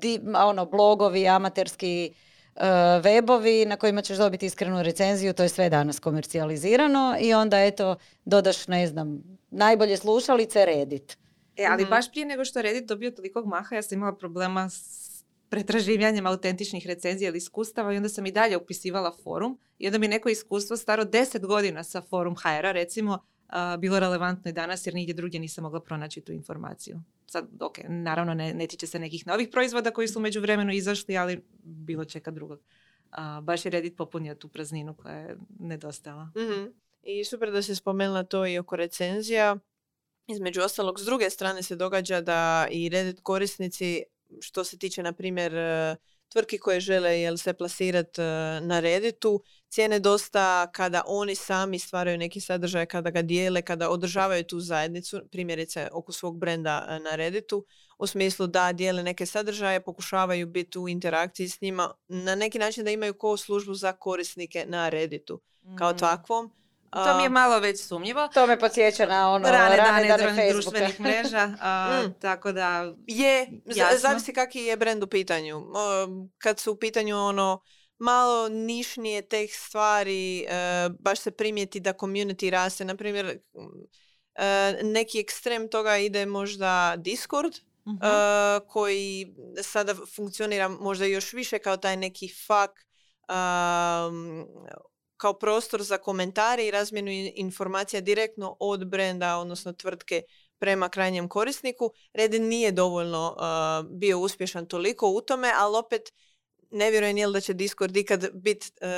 Di, ono, blogovi, amaterski uh, webovi na kojima ćeš dobiti iskrenu recenziju, to je sve danas komercijalizirano i onda eto dodaš, ne znam, najbolje slušalice Reddit. E, ali mm. baš prije nego što Reddit dobio tolikog maha, ja sam imala problema s pretraživanjem autentičnih recenzija ili iskustava i onda sam i dalje upisivala forum i onda mi neko iskustvo staro deset godina sa forum H R-a recimo Uh, bilo relevantno i danas jer nigdje drugdje nisam mogla pronaći tu informaciju. Sad, ok, naravno ne, ne tiče se nekih novih proizvoda koji su u međuvremenu izašli, ali bilo čeka drugog. Uh, baš je Reddit popunio tu prazninu koja je nedostajala. Mm-hmm. I super da se spomenula to i oko recenzija. Između ostalog, s druge strane se događa da i Reddit korisnici, što se tiče, na primjer, tvrtki koje žele jel, se plasirati na Redditu. Cijene dosta kada oni sami stvaraju neki sadržaj, kada ga dijele, kada održavaju tu zajednicu, primjerice oko svog brenda na Redditu, u smislu da dijele neke sadržaje, pokušavaju biti u interakciji s njima, na neki način da imaju ko službu za korisnike na Redditu kao mm. takvom. To mi je malo već sumnjivo. To me podsjeća na ono rane, rane dane, dane društvenih mreža. A, mm. Tako da je, jasno. Zavisi kaki je brend u pitanju. Kad su u pitanju ono malo nišnije teh stvari, baš se primijeti da community raste. Naprimjer, neki ekstrem toga ide možda Discord, uh-huh. koji sada funkcionira možda još više kao taj neki fak um, kao prostor za komentare i razmjenu informacija direktno od brenda, odnosno tvrtke prema krajnjem korisniku. Reddit nije dovoljno uh, bio uspješan toliko u tome, ali opet ne vjerujem jel da će Discord ikad biti uh,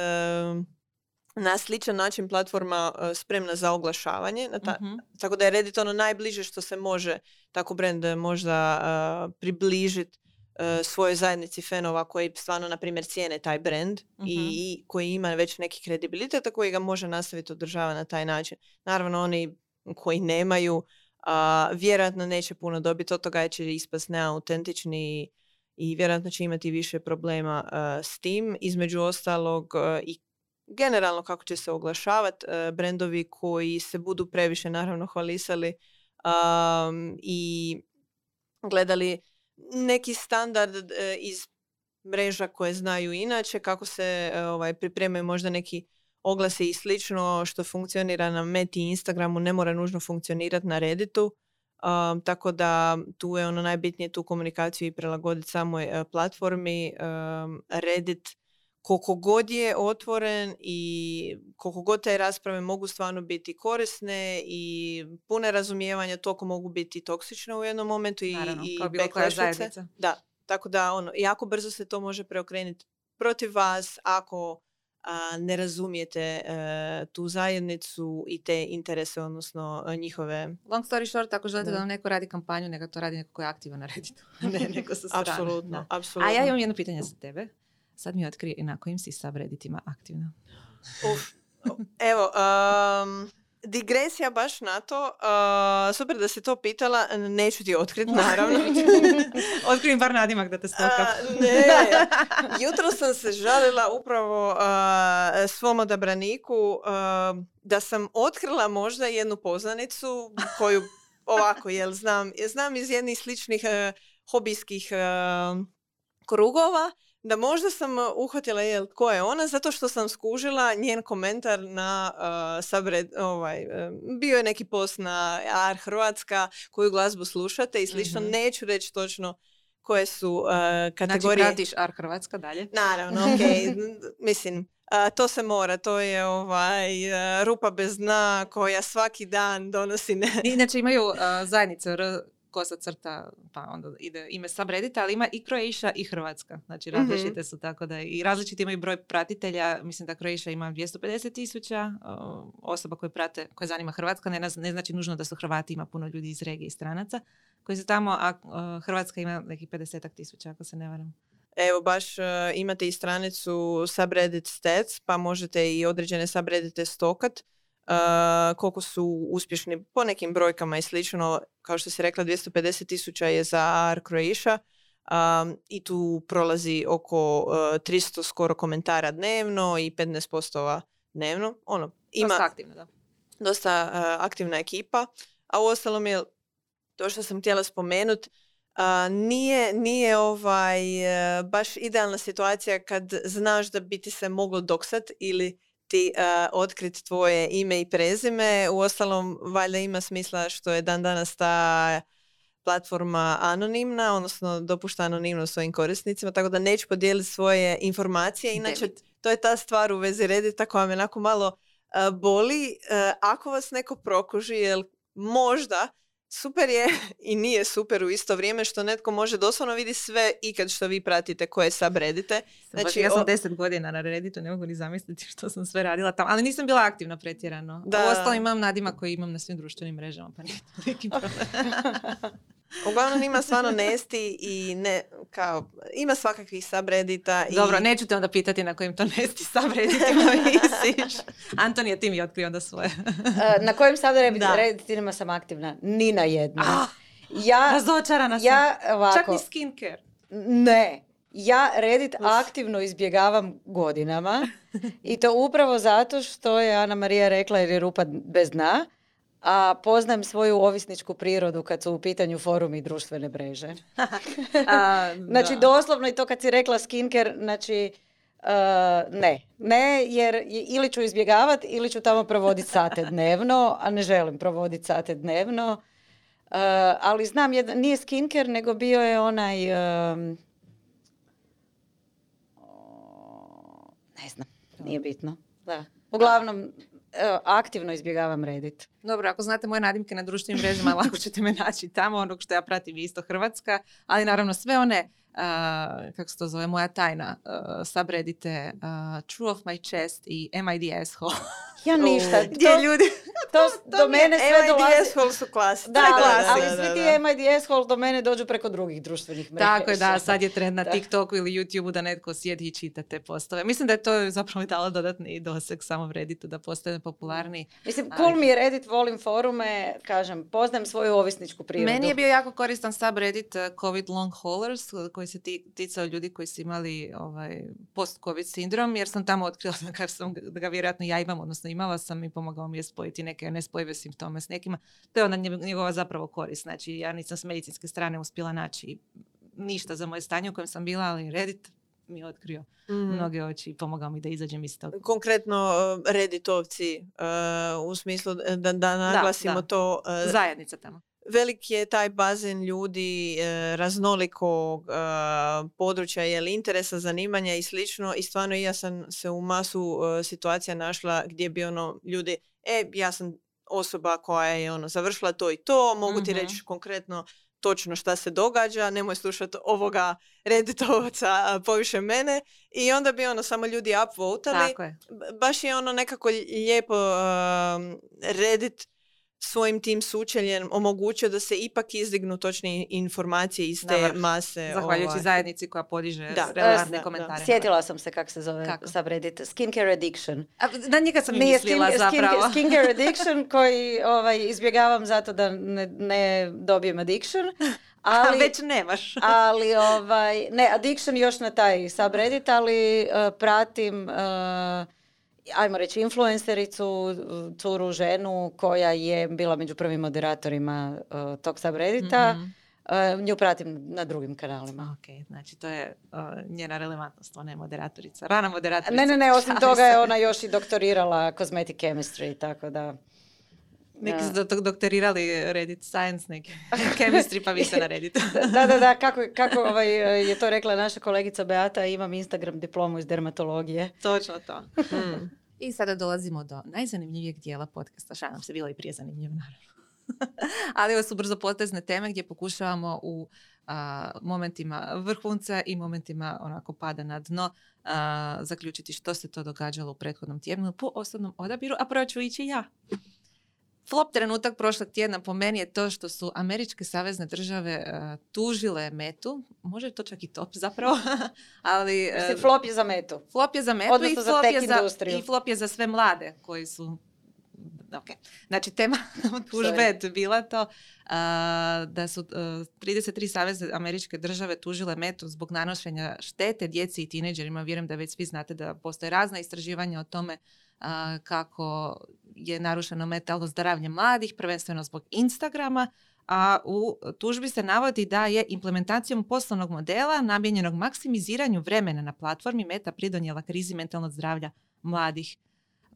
na sličan način platforma uh, spremna za oglašavanje. Ta, mm-hmm. Tako da je Reddit ono najbliže što se može tako brend možda uh, približiti svojoj zajednici fanova koji stvarno, na primjer, cijene taj brand uh-huh. i koji ima već neki kredibilitet koji ga može nastaviti održava na taj način. Naravno, oni koji nemaju a, vjerojatno neće puno dobiti od toga jer će ispast neautentični i vjerojatno će imati više problema a, s tim. Između ostalog a, i generalno kako će se oglašavati brendovi koji se budu previše naravno hvalisali a, i gledali neki standard e, iz mreža koje znaju inače, kako se e, ovaj, pripremaju možda neki oglasi i slično što funkcionira na Meti i Instagramu ne mora nužno funkcionirati na Redditu. Um, tako da tu je ono najbitnije tu komunikaciju i prilagoditi samoj e, platformi. Um, Reddit koliko god je otvoren i koliko god te rasprave mogu stvarno biti korisne i pune razumijevanja, toliko mogu biti toksične u jednom momentu i, i backlashice. Da, tako da ono, jako brzo se to može preokrenuti protiv vas ako a, ne razumijete a, tu zajednicu i te interese, odnosno a, njihove... Long story short, ako želite da, da vam neko radi kampanju, neka to radi neko koji je aktivan na Redditu, ne neko sa strane. Apsolutno, apsolutno. A ja imam jedno pitanje za tebe. Sad mi otkrije i na kojim si sa Redditima aktivna. Uf, evo, um, digresija baš na to. Uh, super da si to pitala. Neću ti otkriti, naravno. Otkrim bar nadimak da te stalkam. Uh, ne, jutro sam se žalila upravo uh, svom odabraniku uh, da sam otkrila možda jednu poznanicu koju ovako, jel znam, znam iz jednih sličnih uh, hobijskih uh, krugova. Da možda sam uhvatila jel, ko je ona, zato što sam skužila njen komentar na uh, sabred, ovaj, uh, bio je neki post na Ar Hrvatska, koju glazbu slušate i slično. Mm-hmm. Neću reći točno koje su uh, kategorije. Znači pratiš Ar Hrvatska dalje? Naravno, okej. Okay. Mislim, uh, to se mora, to je ovaj, uh, rupa bez dna koja svaki dan donosi ne... Inače imaju uh, zajednice r- kosa crta, pa onda ide ime subreddita, ali ima i Croatia i Hrvatska. Znači različite mm-hmm. su tako da i različiti imaju broj pratitelja. Mislim da Croatia ima dvjesto pedeset tisuća osoba koje prate, koje zanima Hrvatska. Ne, ne znači nužno da su Hrvati, ima puno ljudi iz regije i stranaca koji su tamo, a, a Hrvatska ima nekih pedeset tisuća, ako se ne varam. Evo, baš uh, imate i stranicu subreddit stats, pa možete i određene subreddite stokat. Uh, koliko su uspješni po nekim brojkama i slično, kao što si rekla dvjesto pedeset tisuća je za Ar Croatia um, i tu prolazi oko uh, tristo skoro komentara dnevno i petnaest postova dnevno. Ono, ima dosta aktivna, da. Dosta uh, aktivna ekipa, a u ostalom je to što sam htjela spomenuti. Uh, nije, nije ovaj, uh, baš idealna situacija kad znaš da bi ti se moglo doksat ili ti uh, otkriti tvoje ime i prezime. Uostalom, valjda ima smisla što je dan danas ta platforma anonimna, odnosno dopušta anonimnost svojim korisnicima, tako da neću podijeliti svoje informacije. Inače, David. To je ta stvar u vezi Reddita koja me onako malo uh, boli. Uh, ako vas neko prokuži, jer možda super je i nije super u isto vrijeme što netko može doslovno vidi sve ikad što vi pratite koje subredite. Znači, ja sam deset godina na Redditu, ne mogu ni zamisliti što sam sve radila tamo, ali nisam bila aktivna pretjerano. Da. U ostalom imam nadima koji imam na svim društvenim mrežama, pa nije to neki problem. Uglavnom ima stvarno nesti i ne, kao, ima svakakvih subredita. I... Dobro, neću te onda pitati na kojim to nesti subreditima visiš. Antonija, ti mi otkri onda svoje. Na kojim subreditima sam aktivna? Ni na jednom. Ah, ja, razočarana sam. Ja, ovako, čak ni skincare. Ne. Ja Reddit Uf. aktivno izbjegavam godinama i to upravo zato što je Ana Marija rekla jer je rupa bez dna, a poznajem svoju ovisničku prirodu kad su u pitanju forumi i društvene mreže. a, znači doslovno i to kad si rekla skincare, znači uh, ne. Ne jer ili ću izbjegavati ili ću tamo provoditi sate dnevno, a ne želim provoditi sate dnevno. Uh, ali znam, jedan, nije skincare nego bio je onaj... Um, Ne znam, nije bitno. Da. Uglavnom, aktivno izbjegavam Reddit. Dobro, ako znate moje nadimke na društvenim mrežama, lako ćete me naći tamo, onog što ja pratim isto Hrvatska, ali naravno sve one, uh, kako se to zove, moja tajna, uh, subredite uh, True of my chest i M I D S hole. Ja ništa. To, gdje ljudi... To, to, to do mene sve M I D S dolazi... M I D S hole su klasi. Da, da, ali svi ti M I D S hole do mene dođu preko drugih društvenih mreža. Tako je, da, sad je trend na da. TikToku ili YouTubeu da netko sjedi i čita te postove. Mislim da je to zapravo dalo dodatni doseg samom Redditu da postane popularniji. Mislim, cool mi je Reddit, volim forume, kažem, poznajem svoju ovisničku prirodu. Meni je bio jako koristan subreddit COVID long haulers koji se ticao ljudi koji su imali ovaj, post-covid sindrom, jer sam tamo otkrila da ga vjerojatno ja imam, odnosno imala sam i pomagao mi je spojiti neke nespojive simptome s nekima. To je onda njegova zapravo korist. Znači, ja nisam s medicinske strane uspjela naći ništa za moje stanje u kojem sam bila, ali Reddit mi je otkrio mm. mnoge oči i pomogao mi da izađem iz toga. Konkretno Redditovci, uh, u smislu da, da naglasimo da, da. to... Uh, zajednica tamo. Velik je taj bazen ljudi e, raznolikog e, područja, jel, interesa, zanimanja i slično. I stvarno ja sam se u masu e, situacija našla gdje bi ono ljudi, e, ja sam osoba koja je ono završila to i to, mogu ti mm-hmm. reći konkretno točno šta se događa, nemoj slušati ovoga Redditovca poviše mene. I onda bi ono samo ljudi upvotali. Baš je ono nekako lijepo e, Reddit svojim tim sučeljem omogućio da se ipak izdignu točne informacije iz te Dobar. mase. Zahvaljujući ovaj... zajednici koja podiže da. relevantne da, komentare. Da. Sjetila sam se kako se zove kako? subreddit. Skincare addiction. A, na njega sam Nije mislila skin, zapravo. Skin, skincare addiction koji ovaj, izbjegavam zato da ne, ne dobijem addiction. Ali, a već nemaš. ali ovaj, ne, addiction još na taj subreddit, ali uh, pratim... Uh, ajmo reći, influencericu, curu, ženu koja je bila među prvim moderatorima uh, tog subreddita. Mm-hmm. Uh, nju pratim na drugim kanalima. Ok, znači to je uh, njena relevantnost, ona je moderatorica. Rana moderatorica. Ne, ne, ne, osim toga je ona još i doktorirala cosmetic chemistry, tako da... Neki su do tog doktorirali Reddit Science, neki chemistry, pa vi se na Redditu. da, da, da, kako, kako ovaj, je to rekla naša kolegica Beata, imam Instagram diplomu iz dermatologije. Točno to. Mm. I sada dolazimo do najzanimljivijeg dijela podcasta. Šalim se, bilo i prije zanimljivo, naravno. Ali ovo su brzo potezne teme gdje pokušavamo u a, momentima vrhunca i momentima onako pada na dno a, zaključiti što se to događalo u prethodnom tjednu po osobnom odabiru, a prvo ću ići ja. Flop trenutak prošlog tjedna po meni je to što su američke savezne države uh, tužile Metu. Može je to čak i top zapravo. Ali, uh, Mislim, flop je za Metu. Flop je za Metu Odnosno i, flop za je za, i flop je za sve mlade koji su... Okay. Znači, tema tužbe je bila to uh, da su uh, trideset tri savezne američke države tužile Metu zbog nanošenja štete djeci i tineđerima. Vjerujem da već svi znate da postoje razna istraživanja o tome uh, kako... je narušeno mentalno zdravlje mladih, prvenstveno zbog Instagrama, a u tužbi se navodi da je implementacijom poslovnog modela namijenjenog maksimiziranju vremena na platformi Meta pridonijela krizi mentalnog zdravlja mladih.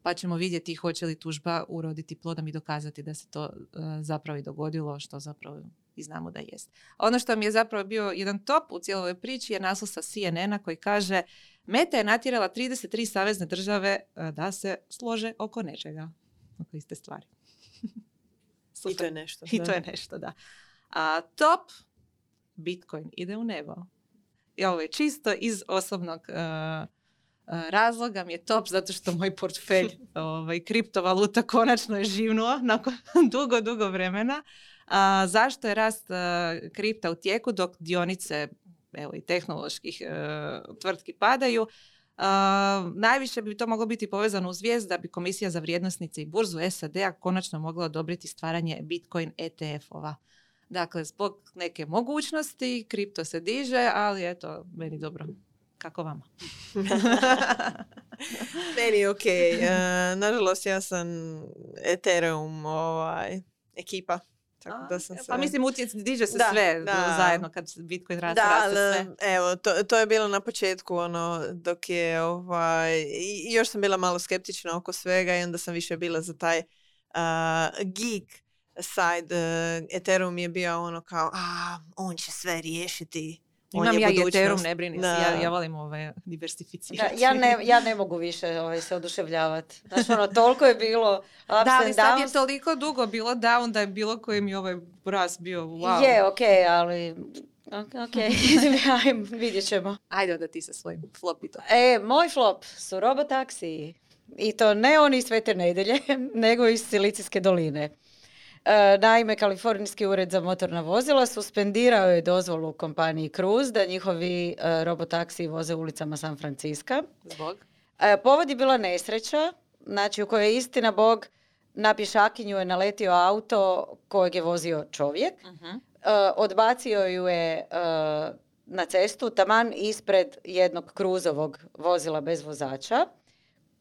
Pa ćemo vidjeti hoće li tužba uroditi plodom i dokazati da se to uh, zapravo i dogodilo, što zapravo i znamo da jest. Ono što mi je zapravo bio jedan top u cijeloj priči je naslov sa C N N-a koji kaže: Meta je natjerala trideset tri savezne države uh, da se slože oko nečega. Oko iste stvari. I to je nešto. I da. to je nešto, da. A, top, Bitcoin ide u nebo. I ovo je čisto iz osobnog uh, razloga mi je top, zato što moj portfelj ovaj, kriptovaluta konačno je živnuo nakon dugo, dugo vremena. A, zašto je rast a, kripta u tijeku dok dionice evo, i tehnoloških a, tvrtki padaju? A, najviše bi to moglo biti povezano uz vijest da bi Komisija za vrijednosnice i burzu S A D-a konačno mogla odobriti stvaranje Bitcoin E T F-ova. Dakle, zbog neke mogućnosti kripto se diže, ali eto, meni dobro. Kako vama? Meni je okej. Okay. Uh, nažalost, ja sam Ethereum ovaj, ekipa. Tako da sam A, sve... Pa mislim, utjec, diže se da, sve da. zajedno kad Bitcoin raste, da, raste sve. Da, evo, to, to je bilo na početku, ono, dok je, ovaj, i još sam bila malo skeptična oko svega i onda sam više bila za taj uh, geek side. Uh, Ethereum je bio ono kao, a, on će sve riješiti. On Imam ja i Ethereum, ne brini se, ja, ja volim ove diversificirati. Da, ja, ne, ja ne mogu više ove, se oduševljavati. Znači, ono, toliko je bilo ups and downs. Da, ali sad je toliko dugo bilo down da je bilo koji mi ovaj raz bio wow. Je, okej, okay, ali... Ok, ajmo, vidjet ćemo. Ajde onda ti sa svojim flopitom. E, moj flop su robotaksiji. I to ne oni iz Svete Nedelje, nego iz Silicijske doline. Naime, Kalifornijski ured za motorna vozila suspendirao je dozvolu kompaniji Cruise da njihovi uh, robotaksiji voze ulicama San Franciska. Zbog? Uh, povod je bila nesreća, znači u kojoj je istina Bog na pješakinju je naletio auto kojeg je vozio čovjek. Uh-huh. Uh, odbacio ju je uh, na cestu taman ispred jednog Cruiseovog vozila bez vozača.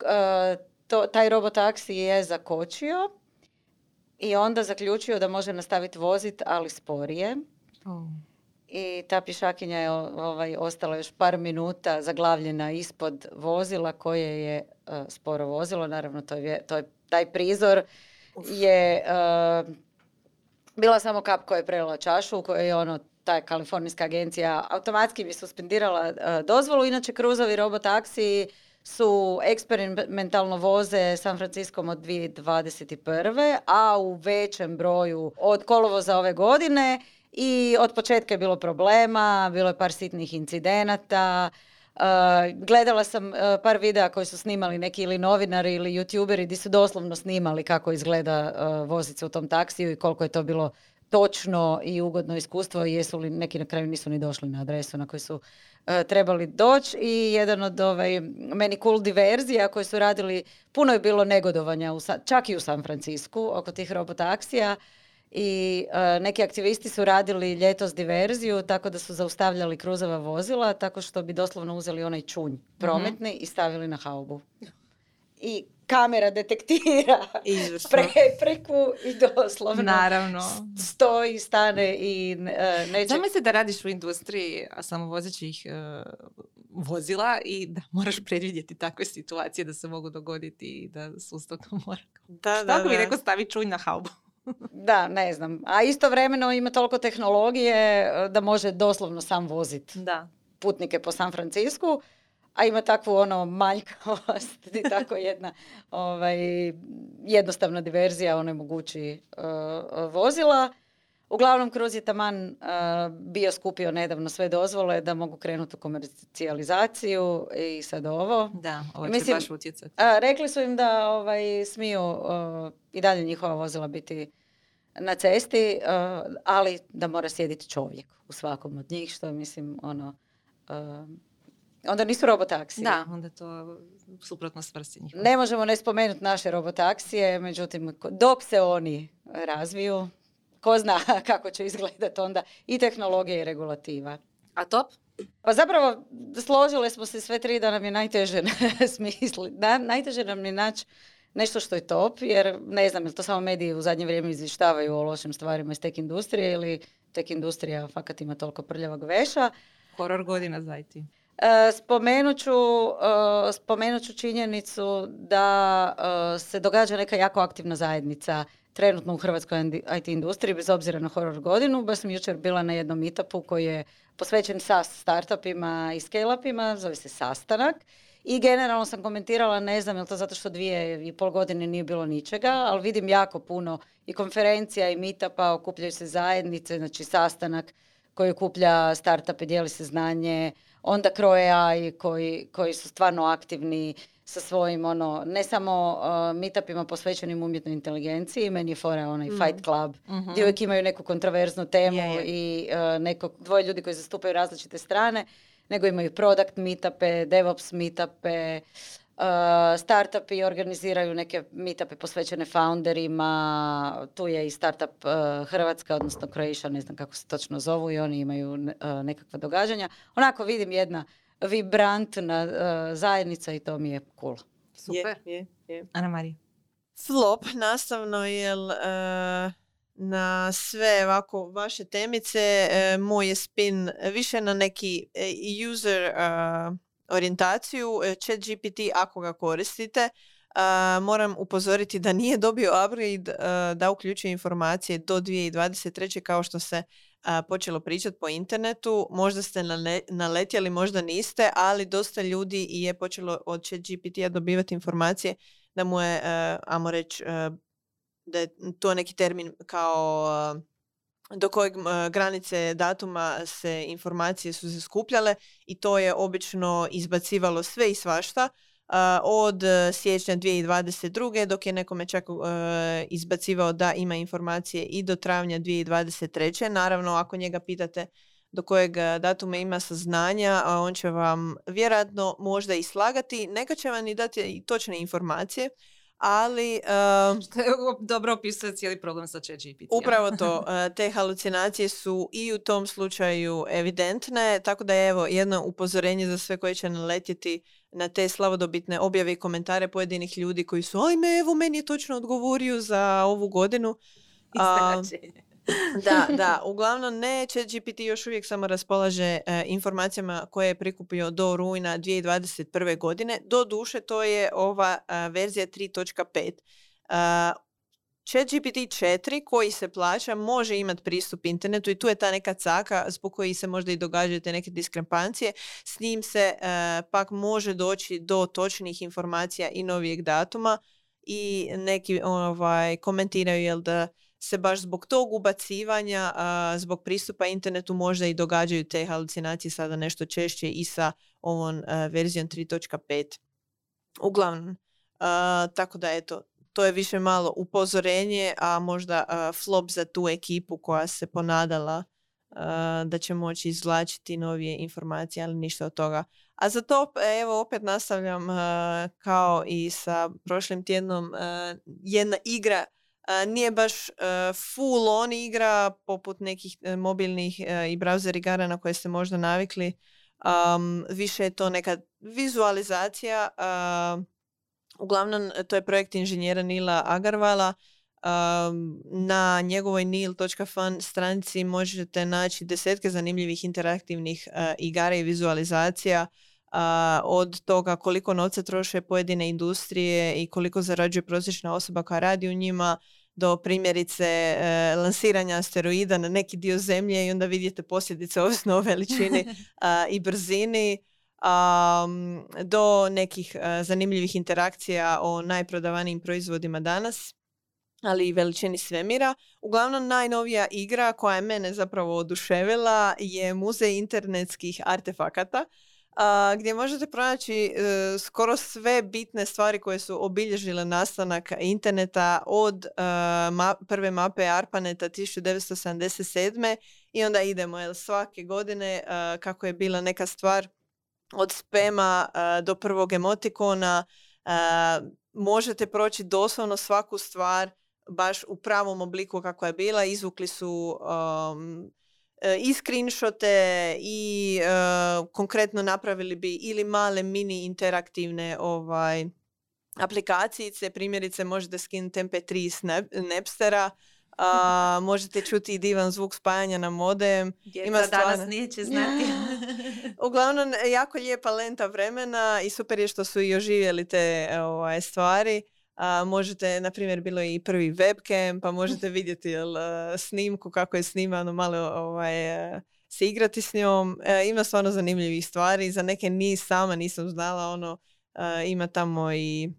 Uh, to, taj robotaksi je zakočio. I onda zaključio da može nastaviti voziti, ali sporije. Oh. I ta pješakinja je ovaj, ostala još par minuta zaglavljena ispod vozila koje je uh, sporo vozilo. Naravno, to je, to je, taj prizor Uf. je uh, bila samo kap koja je prelila čašu u kojoj je ono, ta kalifornijska agencija automatski bi suspendirala uh, dozvolu. Inače, Cruiseovi robotaksiji su eksperimentalno voze San Franciskom od dvije tisuće dvadeset prve, a u većem broju od kolovoza ove godine i od početka je bilo problema, bilo je par sitnih incidenata. Uh, gledala sam uh, par videa koji su snimali neki ili novinari ili youtuberi gdje su doslovno snimali kako izgleda uh, vozica u tom taksiju i koliko je to bilo točno i ugodno iskustvo, jesu li neki na kraju nisu ni došli na adresu na koju su uh, trebali doći. I jedan od ovaj, meni cool diverzija koje su radili, puno je bilo negodovanja, u, čak i u San Francisku, oko tih robotaksija. I uh, neki aktivisti su radili ljetos diverziju, tako da su zaustavljali Cruiseova vozila, tako što bi doslovno uzeli onaj čunj prometni mm-hmm. i stavili na haubu. I kamera detektira prepreku i doslovno Naravno. stoji, stane i uh, neće... Znam se da radiš u industriji, a samo vozeći ih uh, vozila i da moraš predvidjeti takve situacije da se mogu dogoditi i da sustavno mora. Da, Šta da, ako da. bi rekao stavi čunj na haubu? Da, ne znam. A istovremeno ima toliko tehnologije da može doslovno sam voziti putnike po San Francisku. A ima takvu ono manjkavost i tako jedna ovaj, jednostavna diverzija onemogući uh, vozila. Uglavnom, Cruise je taman uh, bio skupio nedavno sve dozvole da mogu krenuti u komercijalizaciju i sad ovo. Da, ovo će Mislim, baš utjecati. A, rekli su im da ovaj, smiju uh, i dalje njihova vozila biti na cesti, uh, ali da mora sjediti čovjek u svakom od njih, što mislim ono... Uh, Onda nisu robotaksije. Da, onda to suprotno svrsi njihova. Ne možemo ne spomenuti naše robotaksije, međutim, dok se oni razviju, ko zna kako će izgledati onda i tehnologija i regulativa. A top? Pa zapravo složile smo se sve tri da nam je najteže smisli. Na, najteže nam je naći nešto što je top, jer ne znam, jel to samo mediji u zadnje vrijeme izvještavaju o lošim stvarima iz tech industrije ili tech industrija fakat ima toliko prljavog veša. Horor godina za I T. Spomenut ću, spomenut ću činjenicu da se događa neka jako aktivna zajednica trenutno u hrvatskoj I T industriji, bez obzira na horor godinu. Baš sam jučer bila na jednom meetupu koji je posvećen SaaS startupima i scale-upima, zove se Sastanak. I generalno sam komentirala, ne znam je li to zato što dvije i pol godine nije bilo ničega, ali vidim jako puno i konferencija i meetupa, okupljaju se zajednice, znači Sastanak koji okuplja startupe, dijeli se znanje, onda Crow A I koji, koji su stvarno aktivni, sa svojim, ono, ne samo uh, meetupima posvećenim umjetnoj inteligenciji, meni je fora onaj mm. Fight Club, mm-hmm. gdje uvijek imaju neku kontroverznu temu yeah, yeah. i uh, neko, dvoje ljudi koji zastupaju različite strane, nego imaju product meetupe, DevOps meetupe, uh, startupi organiziraju neke meetupe posvećene founderima, tu je i startup uh, Hrvatska, odnosno Croatian, ne znam kako se točno zovu, i oni imaju uh, nekakva događanja. Onako vidim jedna vibrantna uh, zajednica i to mi je cool. Super. Je, je, je. Ana Marija. Flop nastavno, jer uh, na sve ovako vaše temice uh, moj je spin više na neki uh, user uh, orijentaciju. Uh, ChatGPT, ako ga koristite, uh, moram upozoriti da nije dobio upgrade uh, da uključuje informacije do dvije tisuće dvadeset treće kao što se A, počelo pričati po internetu. Možda ste nale, naletjeli, možda niste, ali dosta ljudi je počelo od ChatGPT-a dobivati informacije da mu je, a, ajmo reći, a, da je to neki termin kao a, do kojeg a, granice datuma se informacije su se skupljale, i to je obično izbacivalo sve i svašta a, od siječnja dvije tisuće dvadeset druge dok je nekome čak a, izbacivao da ima informacije i do travnja dvije tisuće dvadeset treće Naravno, ako njega pitate do kojeg datuma ima saznanja, a on će vam vjerojatno možda i slagati, neka će vam i dati i točne informacije, ali uh, što je dobro opisuje cijeli problem sa ChatGPT. Upravo to, uh, te halucinacije su i u tom slučaju evidentne, tako da je evo jedno upozorenje za sve koji će naletjeti na te slavodobitne objave i komentare pojedinih ljudi koji su ajme, evo meni je točno odgovorio za ovu godinu. Uh, da, da, uglavnom ne, ChatGPT još uvijek samo raspolaže uh, informacijama koje je prikupio do rujna dvije tisuće dvadeset prve godine. Doduše, to je ova uh, verzija tri točka pet Uh, ChatGPT četiri koji se plaća može imati pristup internetu, i tu je ta neka caka zbog koji se možda i događaju te neke diskrepancije. S njim se uh, pak može doći do točnih informacija i novijeg datuma, i neki ovaj, komentiraju jel da se baš zbog tog ubacivanja, a, zbog pristupa internetu možda i događaju te halucinacije sada nešto češće i sa ovom a, verzijom tri točka pet Uglavnom, a, tako da eto, to je više malo upozorenje, a možda a, flop za tu ekipu koja se ponadala a, da će moći izvlačiti novije informacije, ali ništa od toga. A za to, evo, opet nastavljam a, kao i sa prošlim tjednom, a, jedna igra. Uh, nije baš uh, full on igra poput nekih uh, mobilnih uh, i browser igara na koje ste možda navikli. Um, više je to neka vizualizacija. Uh, uglavnom, to je projekt inženjera Nila Agarvala. Um, na njegovoj nil točka fun stranici možete naći desetke zanimljivih interaktivnih uh, igara i vizualizacija. Uh, od toga koliko novca troše pojedine industrije i koliko zarađuje prosječna osoba koja radi u njima, do primjerice uh, lansiranja asteroida na neki dio zemlje, i onda vidite posljedice ovisno o veličini uh, i brzini, um, do nekih uh, zanimljivih interakcija o najprodavanijim proizvodima danas, ali i veličini svemira. Uglavnom, najnovija igra koja je mene zapravo oduševila je Muzej internetskih artefakata, Uh, gdje možete pronaći uh, skoro sve bitne stvari koje su obilježile nastanak interneta, od uh, ma- prve mape ARPANET-a tisuću devetsto sedamdeset sedme i onda idemo jel, svake godine uh, kako je bila neka stvar od spema uh, do prvog emotikona. Uh, možete proći doslovno svaku stvar baš u pravom obliku kako je bila. Izvukli su um, i screenshote i uh, konkretno napravili bi ili male mini interaktivne ovaj, aplikacijice. Primjerice, možete skinuti em pe tri iz Napstera, uh, možete čuti i divan zvuk spajanja na modem. Djeca Ima stvarno... danas neće znati. Uglavnom, jako lijepa lenta vremena, i super je što su i oživjeli te ovaj, stvari. A, možete, na primjer, bilo je i prvi webcam, pa možete vidjeti jel, snimku kako je snimano, malo ovaj, se igrati s njom. E, ima stvarno zanimljivih stvari, za neke ni sama nisam znala, ono, e, ima tamo i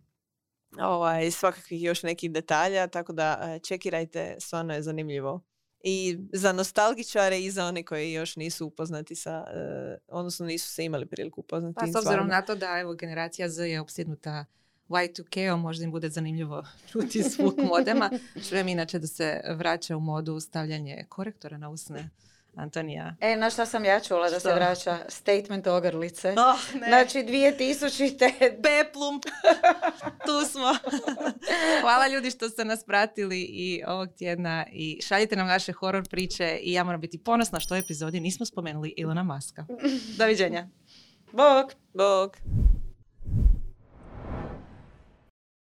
ovaj, svakakvih još nekih detalja, tako da čekirajte, stvarno je zanimljivo. i za nostalgičare i za one koji još nisu upoznati sa, uh, odnosno nisu se imali priliku upoznati. Pa s obzirom na to da evo, generacija Z je opsjednuta Y two K-om, možda im bude zanimljivo čuti zvuk modema. Čujem inače da se vraća u modu stavljanje korektora na usne. Antonija. E, na šta sam ja čula da što? Se vraća? Statement ogrlice. Oh, ne. Znači, dvije tisućite... Peplum! Tu smo. Hvala ljudi što ste nas pratili i ovog tjedna i šaljite nam naše horor priče i ja moram biti ponosna što u epizodi nismo spomenuli Ilona Maska. Doviđenja. Bog! Bog!